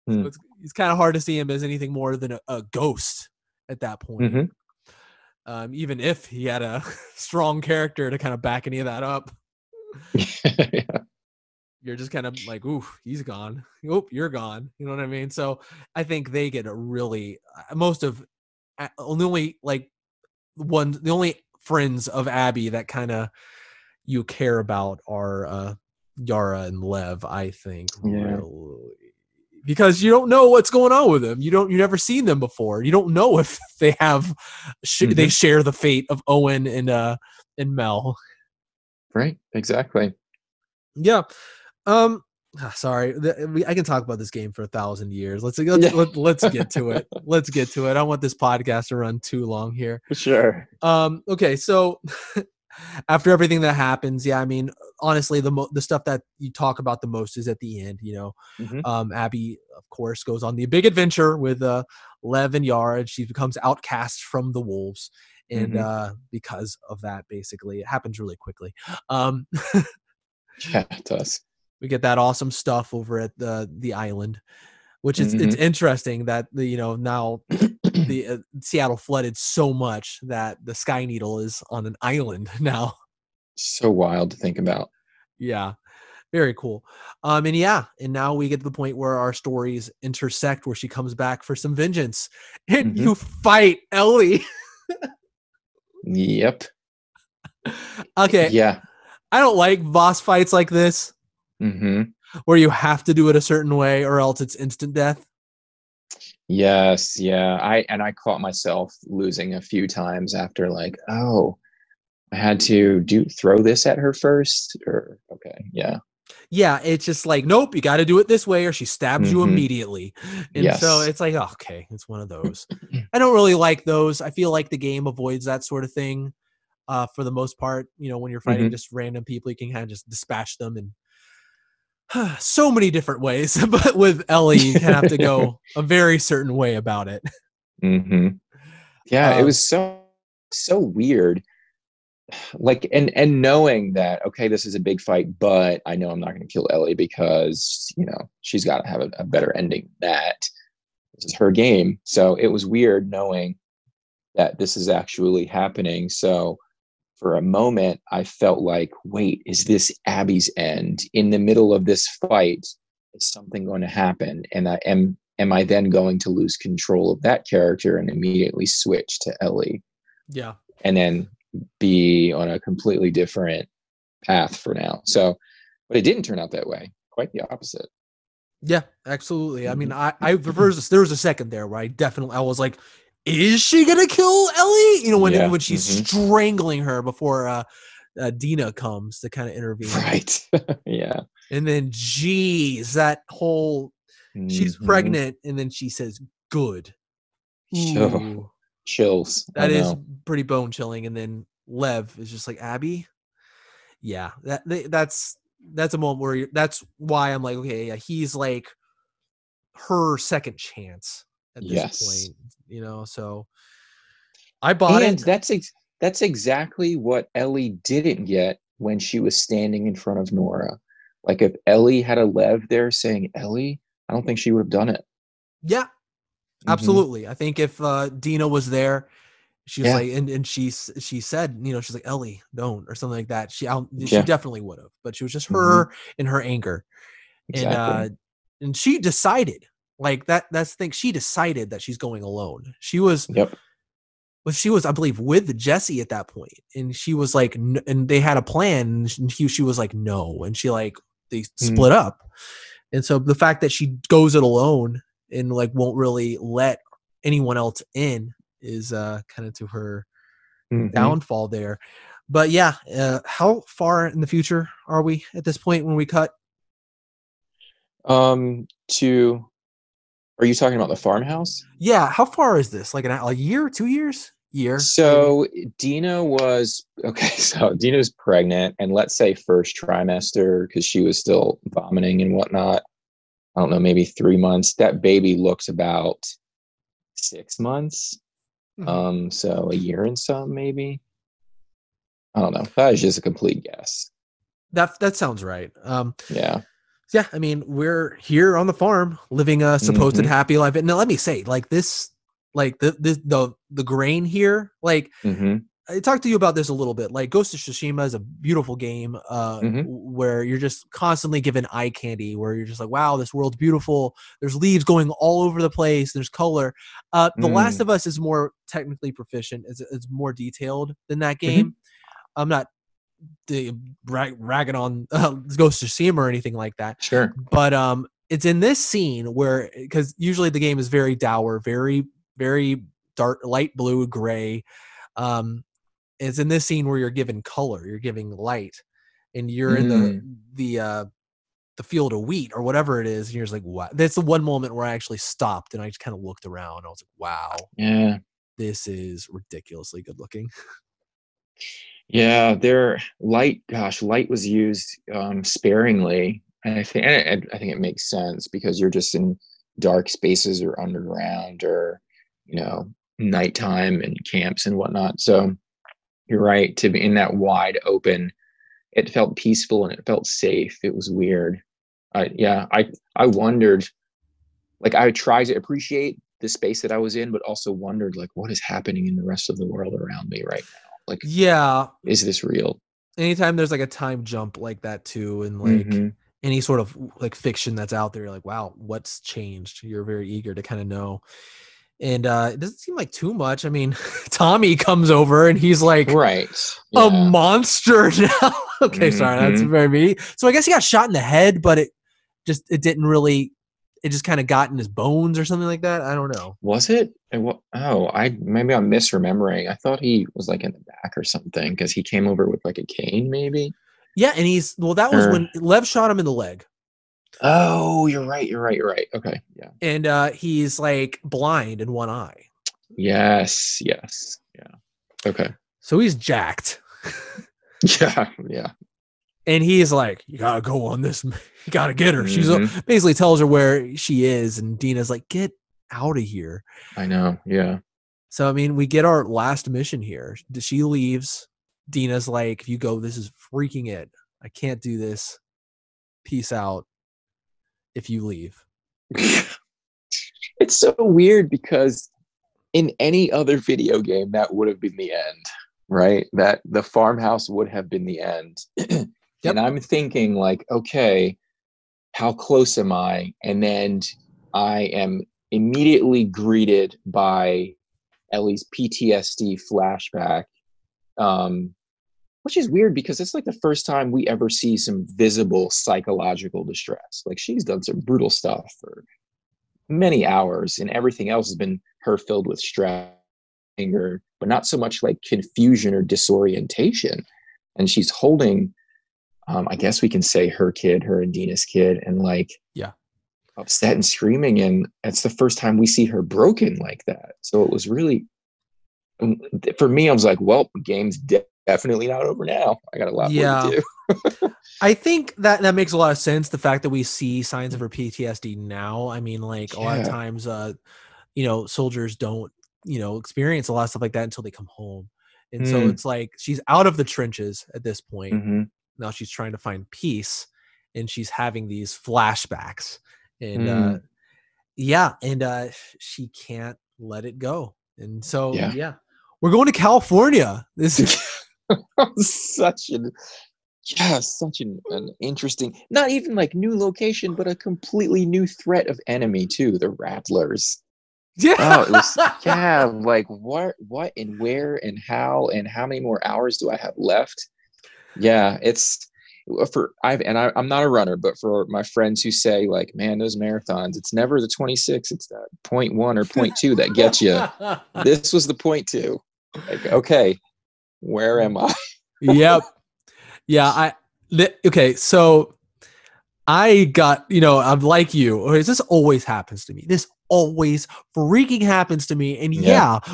So it's kind of hard to see him as anything more than a ghost at that point. Mm-hmm. Even if he had a strong character to kind of back any of that up. Yeah. You're just kind of like, ooh, he's gone. Oop, you're gone. You know what I mean? So I think they get a really, most of, only like one, the only friends of Abby that kind of you care about are Yara and Lev, I think. Yeah. Really. Because you don't know what's going on with them. You never seen them before. You don't know if they have, mm-hmm. they share the fate of Owen and Mel. Right. Exactly. Yeah. Sorry, I can talk about this game for 1,000 years. Let's get to it. I don't want this podcast to run too long here. Sure. Okay. So after everything that happens, yeah, I mean, honestly, the stuff that you talk about the most is at the end. You know, mm-hmm. Abby, of course, goes on the big adventure with Lev and Yara, and she becomes outcast from the wolves, and mm-hmm. Because of that, basically, it happens really quickly. Yeah, it does. We get that awesome stuff over at the island, which is mm-hmm. it's interesting that now the Seattle flooded so much that the Sky Needle is on an island now. So wild to think about. Yeah, very cool. And now we get to the point where our stories intersect, where she comes back for some vengeance, and mm-hmm. you fight Ellie. Yep. Okay. Yeah. I don't like boss fights like this. Mm-hmm. Where you have to do it a certain way or else it's instant death. Yes, yeah. I caught myself losing a few times after I had to throw this at her first, or okay, yeah. Yeah, it's just like, nope, you got to do it this way or she stabs mm-hmm. you immediately. And yes. So it's like, okay, it's one of those. I don't really like those. I feel like the game avoids that sort of thing for the most part. When you're fighting mm-hmm. just random people, you can kind of just dispatch them and so many different ways, but with Ellie, you have to go a very certain way about it. Mm-hmm. Yeah, it was so weird. Like, and knowing that, okay, this is a big fight, but I know I'm not going to kill Ellie because she's got to have a better ending than that. This is her game, so it was weird knowing that this is actually happening. So. For a moment, I felt like, wait, is this Abby's end? In the middle of this fight, is something going to happen? And am I then going to lose control of that character and immediately switch to Ellie? Yeah. And then be on a completely different path for now. So, but it didn't turn out that way. Quite the opposite. Yeah, absolutely. I mean, I there was a second there where I was like, is she gonna kill Ellie? When she's mm-hmm. strangling her before Dina comes to kind of intervene, right? Yeah. And then, geez, that whole mm-hmm. she's pregnant, and then she says, "Good." Ooh. Chills. That is pretty bone chilling. And then Lev is just like, Abby. Yeah, that's a moment where that's why I'm like, okay, yeah, he's like her second chance. At this point, so I bought it. That's exactly what Ellie didn't get when she was standing in front of Nora. Like, if Ellie had a Lev there saying, Ellie, I don't think she would have done it. Yeah, mm-hmm. absolutely. I think if Dina was there, she was like, and she said, she's like, Ellie, don't, or something like that. She definitely would have, but she was just her in her anger. Exactly. And she decided. Like that's the thing. She decided that she's going alone. She was, I believe, with Jesse at that point. And she was like, and they had a plan. And she was like, no. And she they split up. And so the fact that she goes it alone and won't really let anyone else in is kind of to her downfall there. But yeah, how far in the future are we at this point when we cut? Are you talking about the farmhouse? Yeah. How far is this? Like a year, 2 years? Year. So maybe? Dina's pregnant, and let's say first trimester, because she was still vomiting and whatnot. I don't know, maybe 3 months. That baby looks about 6 months. Mm-hmm. So a year and some, maybe. I don't know. That is just a complete guess. That sounds right. Yeah. yeah, I mean, we're here on the farm living a supposed mm-hmm. happy life. And now let me say, like this, like the grain here, like mm-hmm. I talked to you about this a little bit. Like Ghost of Tsushima is a beautiful game mm-hmm. where you're just constantly given eye candy, where you're just like, wow, this world's beautiful. There's leaves going all over the place. There's color. The Last of Us is more technically proficient. It's more detailed than that game. Mm-hmm. I'm not ragging on Ghost of Tsushima or anything like that. Sure. But it's in this scene where, because usually the game is very dour, very, very dark, light blue, gray. It's in this scene where you're given color, you're giving light, and you're in the field of wheat or whatever it is, and you're just like, wow. That's the one moment where I actually stopped and I just kind of looked around. And I was like, wow, yeah, this is ridiculously good looking. Yeah, their light. Gosh, light was used sparingly, and I think it makes sense because you're just in dark spaces or underground or nighttime and camps and whatnot. So. You're right, to be in that wide open, it felt peaceful and it felt safe. It was weird. I wondered, like I tried to appreciate the space that I was in, but also wondered like what is happening in the rest of the world around me right now? Like, yeah, is this real? Anytime there's like a time jump like that too, and like any sort of like fiction that's out there, you're like, wow, what's changed? You're very eager to kind of know. And it doesn't seem like too much. I mean, Tommy comes over and he's like a monster now. Okay, sorry, that's very me. So I guess he got shot in the head, but it just kind of got in his bones or something like that. I don't know. Was it? Maybe I'm misremembering. I thought he was like in the back or something because he came over with like a cane maybe. Yeah, and that was when Lev shot him in the leg. Oh, you're right. Okay, yeah. And he's like blind in one eye. Yes. Yeah. Okay. So he's jacked. yeah. And he's like, you gotta go on this. You gotta get her. She's basically tells her where she is, and Dina's like, get out of here. I know. Yeah. So I mean, we get our last mission here. She leaves. Dina's like, if you go, this is freaking it. I can't do this. Peace out. If you leave. It's so weird because in any other video game that would have been the end, right? That the farmhouse would have been the end. Yep. And I'm thinking like, okay, how close am I? And then I am immediately greeted by Ellie's PTSD flashback, which is weird because it's like the first time we ever see some visible psychological distress. Like she's done some brutal stuff for many hours and everything else has been her filled with stress, anger, but not so much like confusion or disorientation. And she's holding, I guess we can say her kid, her and Dina's kid, and like upset and screaming. And it's the first time we see her broken like that. So it was really, for me, I was like, well, game's dead. Definitely not over now. I got a lot more to do. I think that makes a lot of sense. The fact that we see signs of her PTSD now. I mean, like a lot of times, soldiers don't, experience a lot of stuff like that until they come home. And so it's like she's out of the trenches at this point. Mm-hmm. Now she's trying to find peace, and she's having these flashbacks. And she can't let it go. And so we're going to California. This is. such an interesting, not even like new location, but a completely new threat of enemy too, the rattlers. Like what and where and how many more hours do I have left? It's for I'm not a runner, but for my friends who say like, man, those marathons, it's never the 26, it's that 0.1 or 0.2 that gets you. This was the 0.2. like, okay, where am I? Yep. Yeah. Okay. So I got, I'm like you. Okay, this always happens to me. This always freaking happens to me. And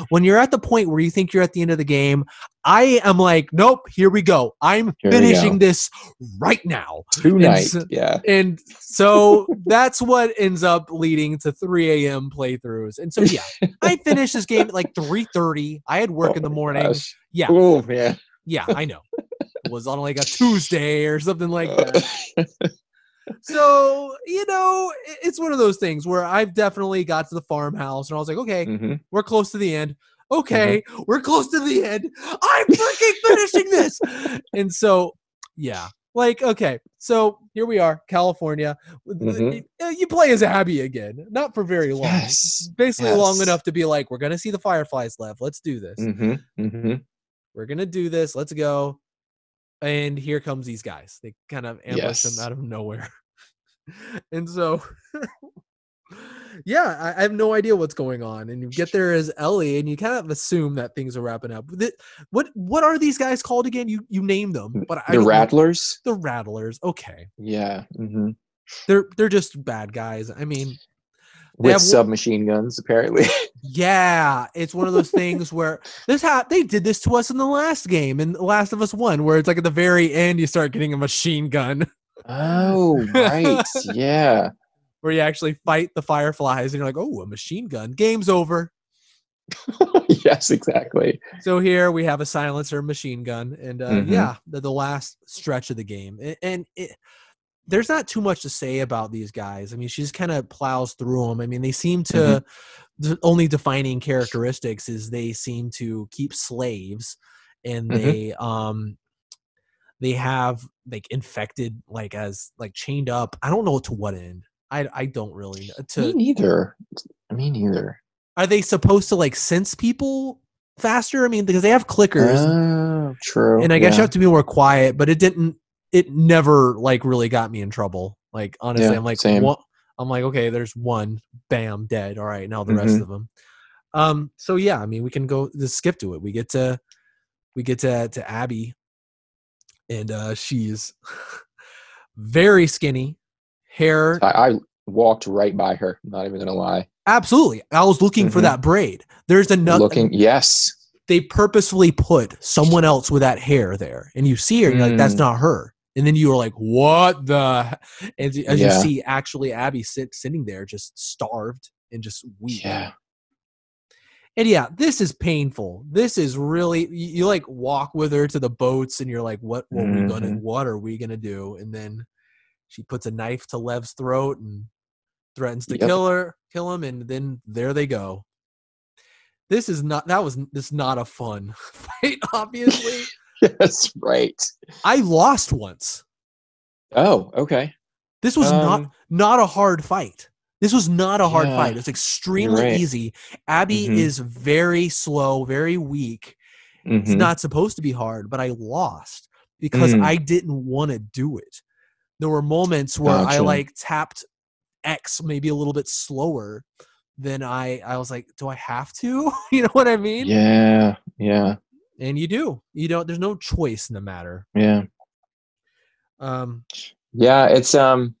when you're at the point where you think you're at the end of the game, I am like, nope, here we go. I'm finishing this right now. Tonight. And so that's what ends up leading to 3 a.m. playthroughs. And so, I finished this game at like 3:30. I had work in the morning. Gosh. Yeah. Oh, man. Yeah, I know. It was on like a Tuesday or something like that. So So, you know, it's one of those things where I've definitely got to the farmhouse and I was like, okay, we're close to the end. Okay, we're close to the end. I'm freaking finishing this. And so, yeah. Like, okay, so here we are, California. You play as Abby again, not for very long. Basically long enough to be like, we're going to see the fireflies, Lev. Let's do this. We're going to do this. Let's go. And here comes these guys. They kind of ambush them out of nowhere. And so, yeah, I have no idea what's going on. And you get there as Ellie, and you kind of assume that things are wrapping up. What are these guys called again? You named them, but the Rattlers. The Rattlers. Okay. Yeah. They're just bad guys. I mean, with submachine guns, apparently. Yeah, it's one of those things where they did this to us in the last game, in The Last of Us 1, where it's like at the very end you start getting a machine gun. Oh, right. Yeah. Where you actually fight the fireflies and you're like, oh, a machine gun. Game's over. Yes, exactly. So here we have a silencer machine gun. And yeah, the last stretch of the game. And there's not too much to say about these guys. I mean, she just kind of plows through them. I mean, they seem to, the only defining characteristics is they seem to keep slaves, and they have like infected, like as like chained up. I don't know to what end. I don't really know. Me neither. Me neither. Are they supposed to like sense people faster? I mean, because they have clickers. Oh, true. And I guess you have to be more quiet, but it never like really got me in trouble. Like, honestly, yeah, I'm like, I'm like, okay, there's one, bam, dead. All right. Now the rest of them. So yeah, I mean, we can go just skip to it. We get to, to Abby, and she's very skinny. Hair. I walked right by her. Not even gonna lie. Absolutely. I was looking for that braid. There's another. Yes. They purposefully put someone else with that hair there, and you see her, and you're like, "That's not her." And then you are like, "What the?" And as you see, actually, Abby sitting there, just starved and just weak. Yeah. And yeah, this is painful. This is really. You like walk with her to the boats, and you're like, "What are we gonna? What are we gonna do?" And then she puts a knife to Lev's throat and threatens to kill him, and then there they go. This is not a fun fight, obviously. Yes, right. I lost once. Oh, okay. This was not a hard fight. This was not a hard fight. It's extremely easy. Abby is very slow, very weak. It's not supposed to be hard, but I lost because I didn't want to do it. There were moments where I like tapped X maybe a little bit slower than I was like, do I have to? You know what I mean? Yeah. Yeah. And you do, you don't, there's no choice in the matter. Yeah. Yeah. It's, I don't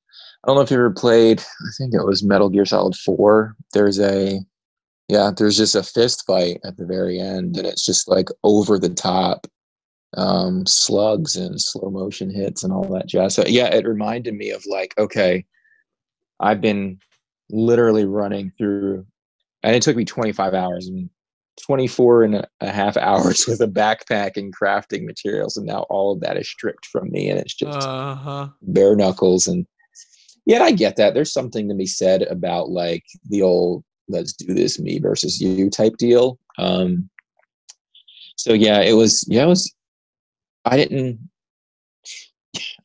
know if you ever played, I think it was Metal Gear Solid 4. There's just a fist fight at the very end, and it's just like over the top. Slugs and slow motion hits and all that jazz. So yeah, it reminded me of like, okay, I've been literally running through, and it took me 25 hours and 24 and a half hours with a backpack and crafting materials, and now all of that is stripped from me, and it's just bare knuckles. And yet I get that there's something to be said about like the old let's do this, me versus you type deal. So yeah, it was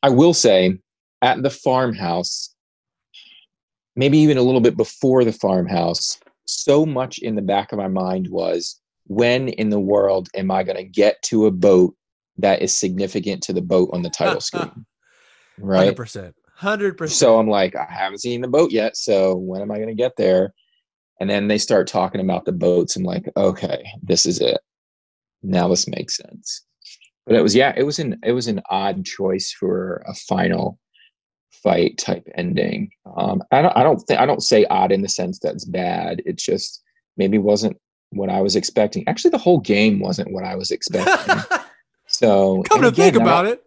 I will say at the farmhouse, maybe even a little bit before the farmhouse, so much in the back of my mind was, when in the world am I going to get to a boat that is significant to the boat on the title screen? Right? 100%. So I'm like, I haven't seen the boat yet. So when am I going to get there? And then they start talking about the boats. I'm like, okay, this is it. Now this makes sense. But it was an odd choice for a final fight type ending. I don't say odd in the sense that's bad. It just maybe wasn't what I was expecting. Actually, the whole game wasn't what I was expecting. So come to think about it,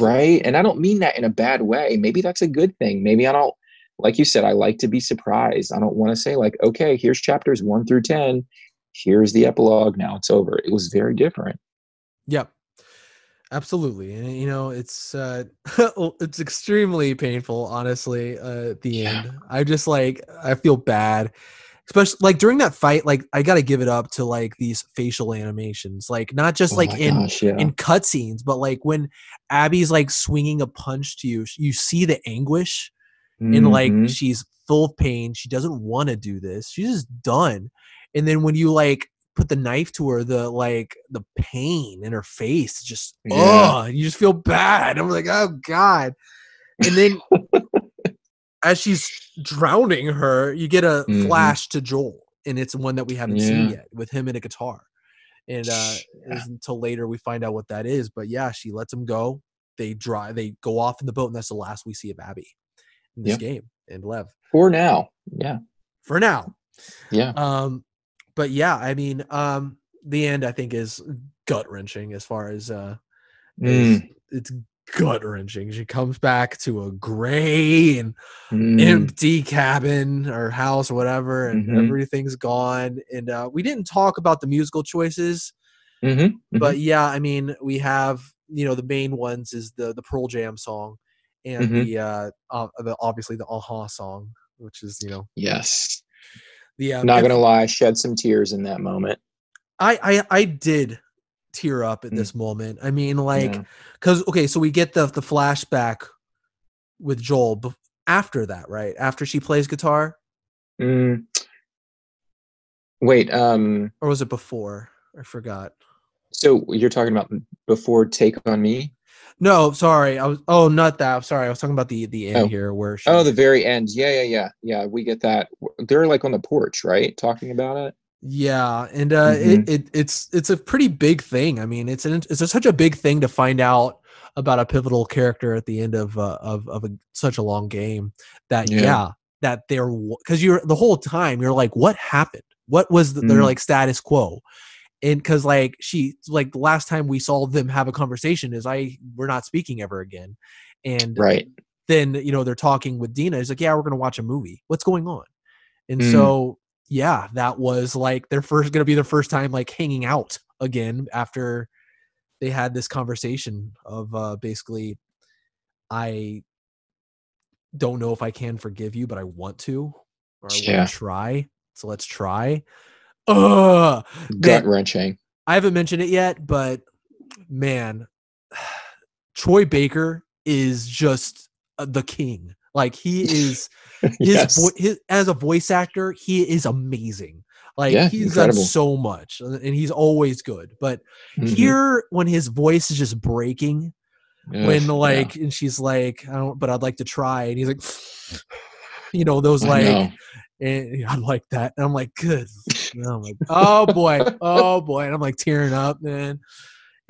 right? And I don't mean that in a bad way. Maybe that's a good thing. Maybe I don't, like you said, I like to be surprised. I don't want to say like, okay, here's chapters 1 through 10, here's the epilogue. Now it's over. It was very different. Yep. Absolutely. And you know, it's extremely painful, honestly, at the end. I just like, I feel bad, especially like during that fight. Like I got to give it up to like these facial animations, like not just like in cutscenes, but like when Abby's like swinging a punch to you, you see the anguish and like, she's full of pain. She doesn't want to do this. She's just done. And then when you like put the knife to her, the pain in her face, just you just feel bad. I'm like, oh god. And then as she's drowning her, you get a flash to Joel, and it's one that we haven't seen yet, with him and a guitar, and until later we find out what that is. But yeah, she lets him go, they go off in the boat, and that's the last we see of Abby in this game, and Lev for now. But yeah, I mean, the end I think is gut wrenching as far as it's gut wrenching. She comes back to a gray and empty cabin or house or whatever, and everything's gone. And we didn't talk about the musical choices, but yeah, I mean, we have, you know, the main ones is the Pearl Jam song and the obviously the Aha song, which is, you know, not gonna lie, I shed some tears in that moment. I did tear up at this moment. I mean, like, because so we get the flashback with Joel after that, right? After she plays guitar. Or was it before? I forgot. So you're talking about before Take on Me? No, sorry. I was talking about the end here where she... the very end. Yeah, we get that. They're like on the porch, right? Talking about it. Yeah, and it's a pretty big thing. I mean, it's such a big thing to find out about a pivotal character at the end of such a long game that that they're, cuz you're the whole time you're like, what happened? What was their like status quo? And because like she, like the last time we saw them have a conversation is we're not speaking ever again. And then, you know, they're talking with Dina. He's like, yeah, we're going to watch a movie. What's going on? And so, yeah, that was like their first time like hanging out again after they had this conversation of basically, I don't know if I can forgive you, but I want to, or I want to try. So let's try. Gut wrenching. I haven't mentioned it yet, but man, Troy Baker is just the king. Like he is, as a voice actor, he is amazing. Like he's incredible. Done so much, and he's always good. But here, when his voice is just breaking, when like, and she's like, I don't, but I'd like to try, and he's like, you know, those like. And I like that, and I'm like, good. And I'm like, oh boy, and I'm like tearing up, man.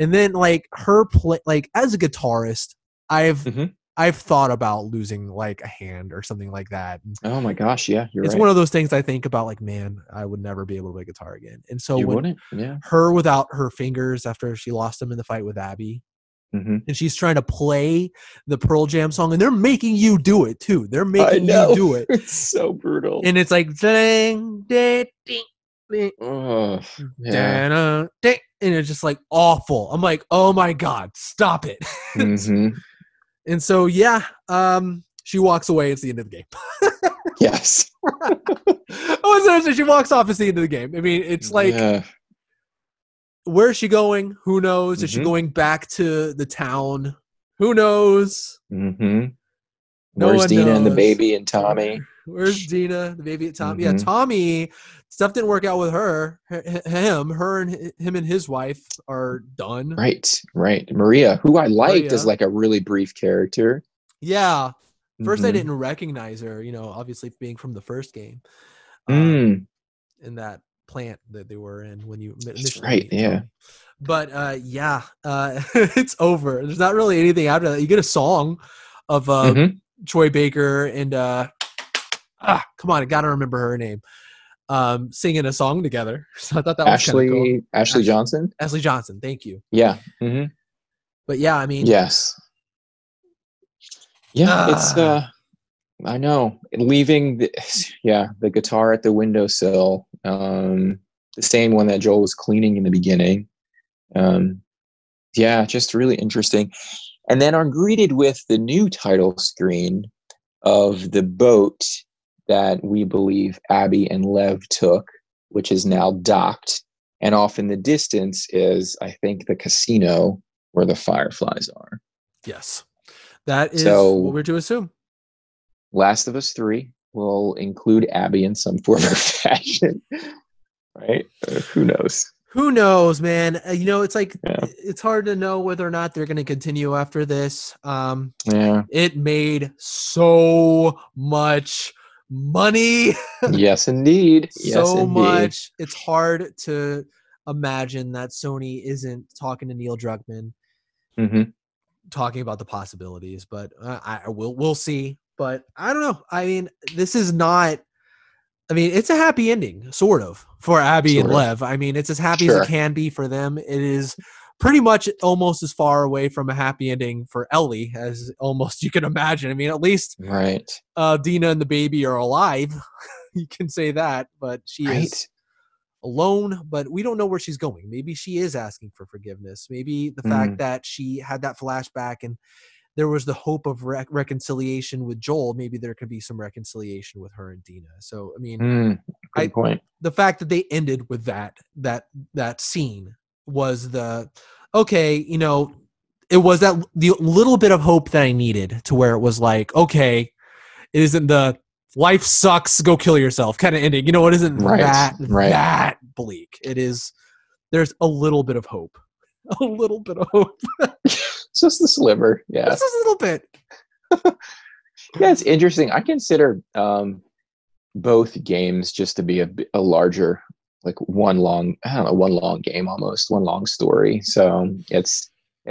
And then like her play, like as a guitarist, I've thought about losing like a hand or something like that. Oh my gosh, yeah, you're right. It's one of those things I think about, like, man, I would never be able to play guitar again. And so her without her fingers after she lost them in the fight with Abby. And she's trying to play the Pearl Jam song, and they're making you do it too. They're making you do it. It's so brutal. And it's like, ding, ding, ding, ding, ding, and it's just like awful. I'm like, oh my god, stop it. And so yeah, she walks away. It's the end of the game. So she walks off. It's the end of the game. I mean, it's like. Where is she going? Who knows? Is she going back to the town? Who knows? Where's Dina and the baby and Tommy? Where's Dina, the baby, and Tommy? Yeah, Tommy, stuff didn't work out with her. Him and his wife are done. Right. Maria, who I liked as like a really brief character. Yeah. First, I didn't recognize her, you know, obviously being from the first game. In that plant that they were in when you initially but it's over. There's not really anything after that. You get a song of Troy Baker and come on, I gotta remember her name, singing a song together. So I thought that was kind of cool. Ashley Johnson, thank you. But yeah, I mean, it's I know, leaving the guitar at the windowsill, the same one that Joel was cleaning in the beginning. Yeah, just really interesting. And then are greeted with the new title screen of the boat that we believe Abby and Lev took, which is now docked. And off in the distance is, I think, the casino where the Fireflies are. Yes. That is what we're to assume. Last of Us 3 will include Abby in some form or fashion. Right? Who knows? Who knows, man? It's like, it's hard to know whether or not they're going to continue after this. It made so much money. Yes, indeed. Much. It's hard to imagine that Sony isn't talking to Neil Druckmann, talking about the possibilities. But we'll see. But I don't know. I mean, this is not. I mean, it's a happy ending, sort of, for Abby and Lev. I mean, it's as happy as it can be for them. It is pretty much almost as far away from a happy ending for Ellie as almost you can imagine. I mean, at least Dina and the baby are alive. You can say that, but she is alone, but we don't know where she's going. Maybe she is asking for forgiveness. Maybe the fact that she had that flashback and there was the hope of reconciliation with Joel. Maybe there could be some reconciliation with her and Dina. So, I mean, the fact that they ended with that scene was it was that the little bit of hope that I needed, to where it was like, okay, it isn't the life sucks, go kill yourself kind of ending. It isn't that bleak. It is, there's a little bit of hope. A little bit of hope. Just the sliver, yeah. Just a little bit. Yeah, it's interesting. I consider both games just to be a larger, like one long game almost, one long story. So it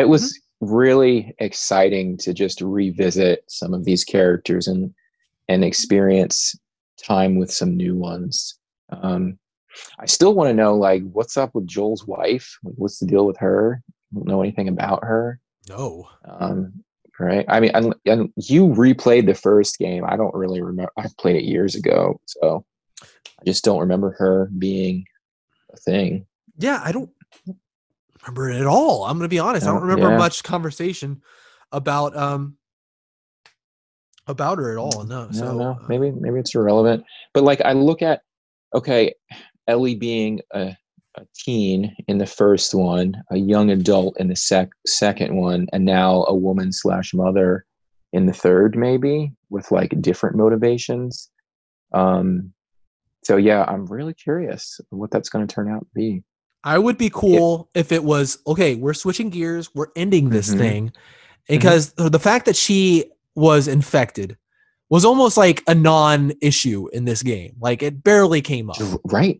was really exciting to just revisit some of these characters and experience time with some new ones. I still want to know, like, what's up with Joel's wife? Like, what's the deal with her? I don't know anything about her. No. Right. I mean, and you replayed the first game. I don't really remember. I played it years ago, so I just don't remember her being a thing. Yeah, I don't remember it at all. I'm going to be honest. I don't remember much conversation about her at all. No. So no. Maybe it's irrelevant. But like, I look at Ellie being a teen in the first one, a young adult in the second one, and now a woman / mother in the third, maybe, with like different motivations. So yeah, I'm really curious what that's going to turn out to be. I would be cool if it was, okay, we're switching gears, we're ending this thing, because the fact that she was infected was almost like a non-issue in this game. Like, it barely came up. Right,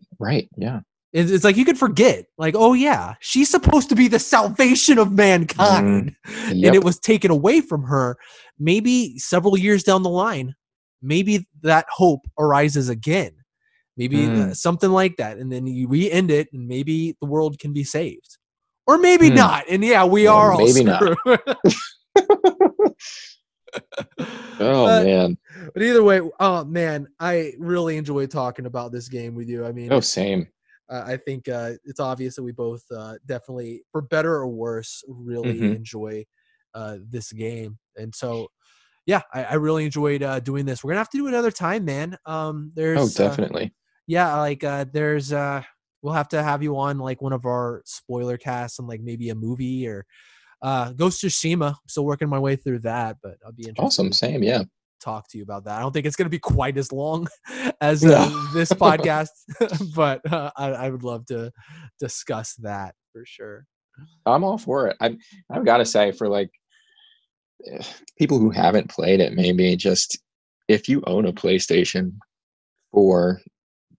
yeah. It's like you could forget, like, oh yeah, she's supposed to be the salvation of mankind, and it was taken away from her. Maybe several years down the line, maybe that hope arises again, maybe something like that, and then you re-end it, and maybe the world can be saved, or maybe not. And yeah, we are all maybe screwed. Not. Man. But either way, oh man, I really enjoyed talking about this game with you. I mean, same. I think it's obvious that we both definitely, for better or worse, really enjoy this game. And so, yeah, I really enjoyed doing this. We're going to have to do it another time, man. Definitely. We'll have to have you on like one of our spoiler casts and like maybe a movie or Ghost of Tsushima. I'm still working my way through that, but I'll be interested. Awesome. Same. Yeah. Talk to you about that. I don't think it's going to be quite as long as this podcast, but I would love to discuss that for sure. I'm all for it. I've got to say, for like people who haven't played it, maybe just if you own a PlayStation 4,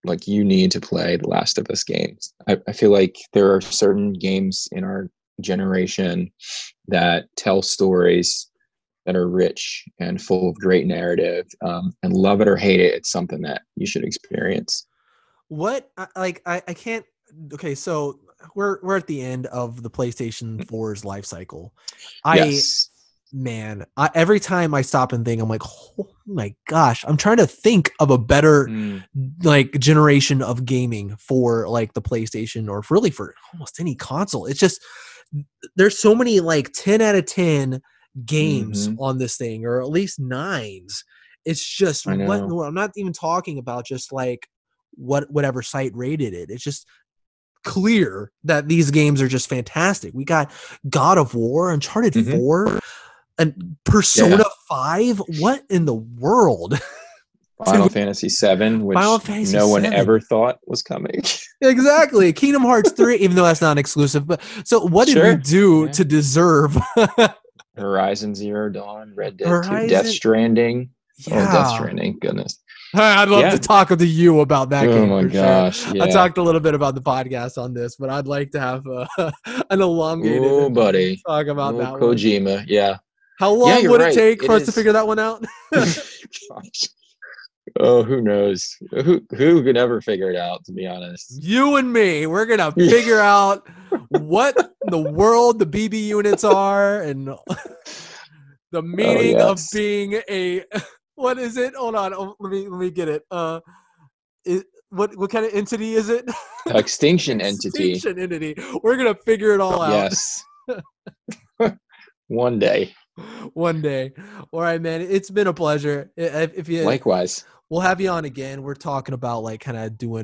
like you need to play The Last of Us games. I feel like there are certain games in our generation that tell stories that are rich and full of great narrative, and love it or hate it, it's something that you should experience. So we're at the end of the PlayStation 4's life cycle. Every time I stop and think, I'm like, oh my gosh, I'm trying to think of a better like generation of gaming for like the PlayStation, or really for almost any console. It's just there's so many like 10 out of 10 games on this thing, or at least 9s. It's just, what in the world? I'm not even talking about just like whatever site rated it. It's just clear that these games are just fantastic. We got God of War, Uncharted 4, and Persona 5. What in the world? Final Fantasy 7, which no one ever thought was coming. Exactly. Kingdom Hearts 3, even though that's not exclusive. But so what did we do to deserve Horizon Zero Dawn, Red Dead 2, Death Stranding? Yeah. Oh, Death Stranding, goodness. I'd love to talk to you about that game. Oh my gosh. Sure. Yeah. I talked a little bit about the podcast on this, but I'd like to have an elongated talk about that Kojima. One. Kojima, how long would it take for us to figure that one out? Oh, who knows? Who could ever figure it out, to be honest? You and me, we're going to figure out what in the world the BB units are and the meaning of being a... What is it? Hold on. Oh, let me get it. What kind of entity is it? Extinction entity. Extinction entity. We're going to figure it all out. Yes. One day. All right, man. It's been a pleasure. If you Likewise. We'll have you on again. We're talking about like kind of doing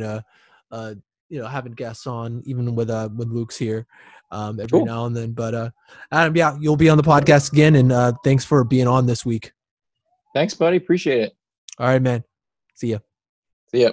having guests on, even with Luke's here every now and then. But Adam, you'll be on the podcast again, and thanks for being on this week. Thanks, buddy. Appreciate it. All right, man. See ya.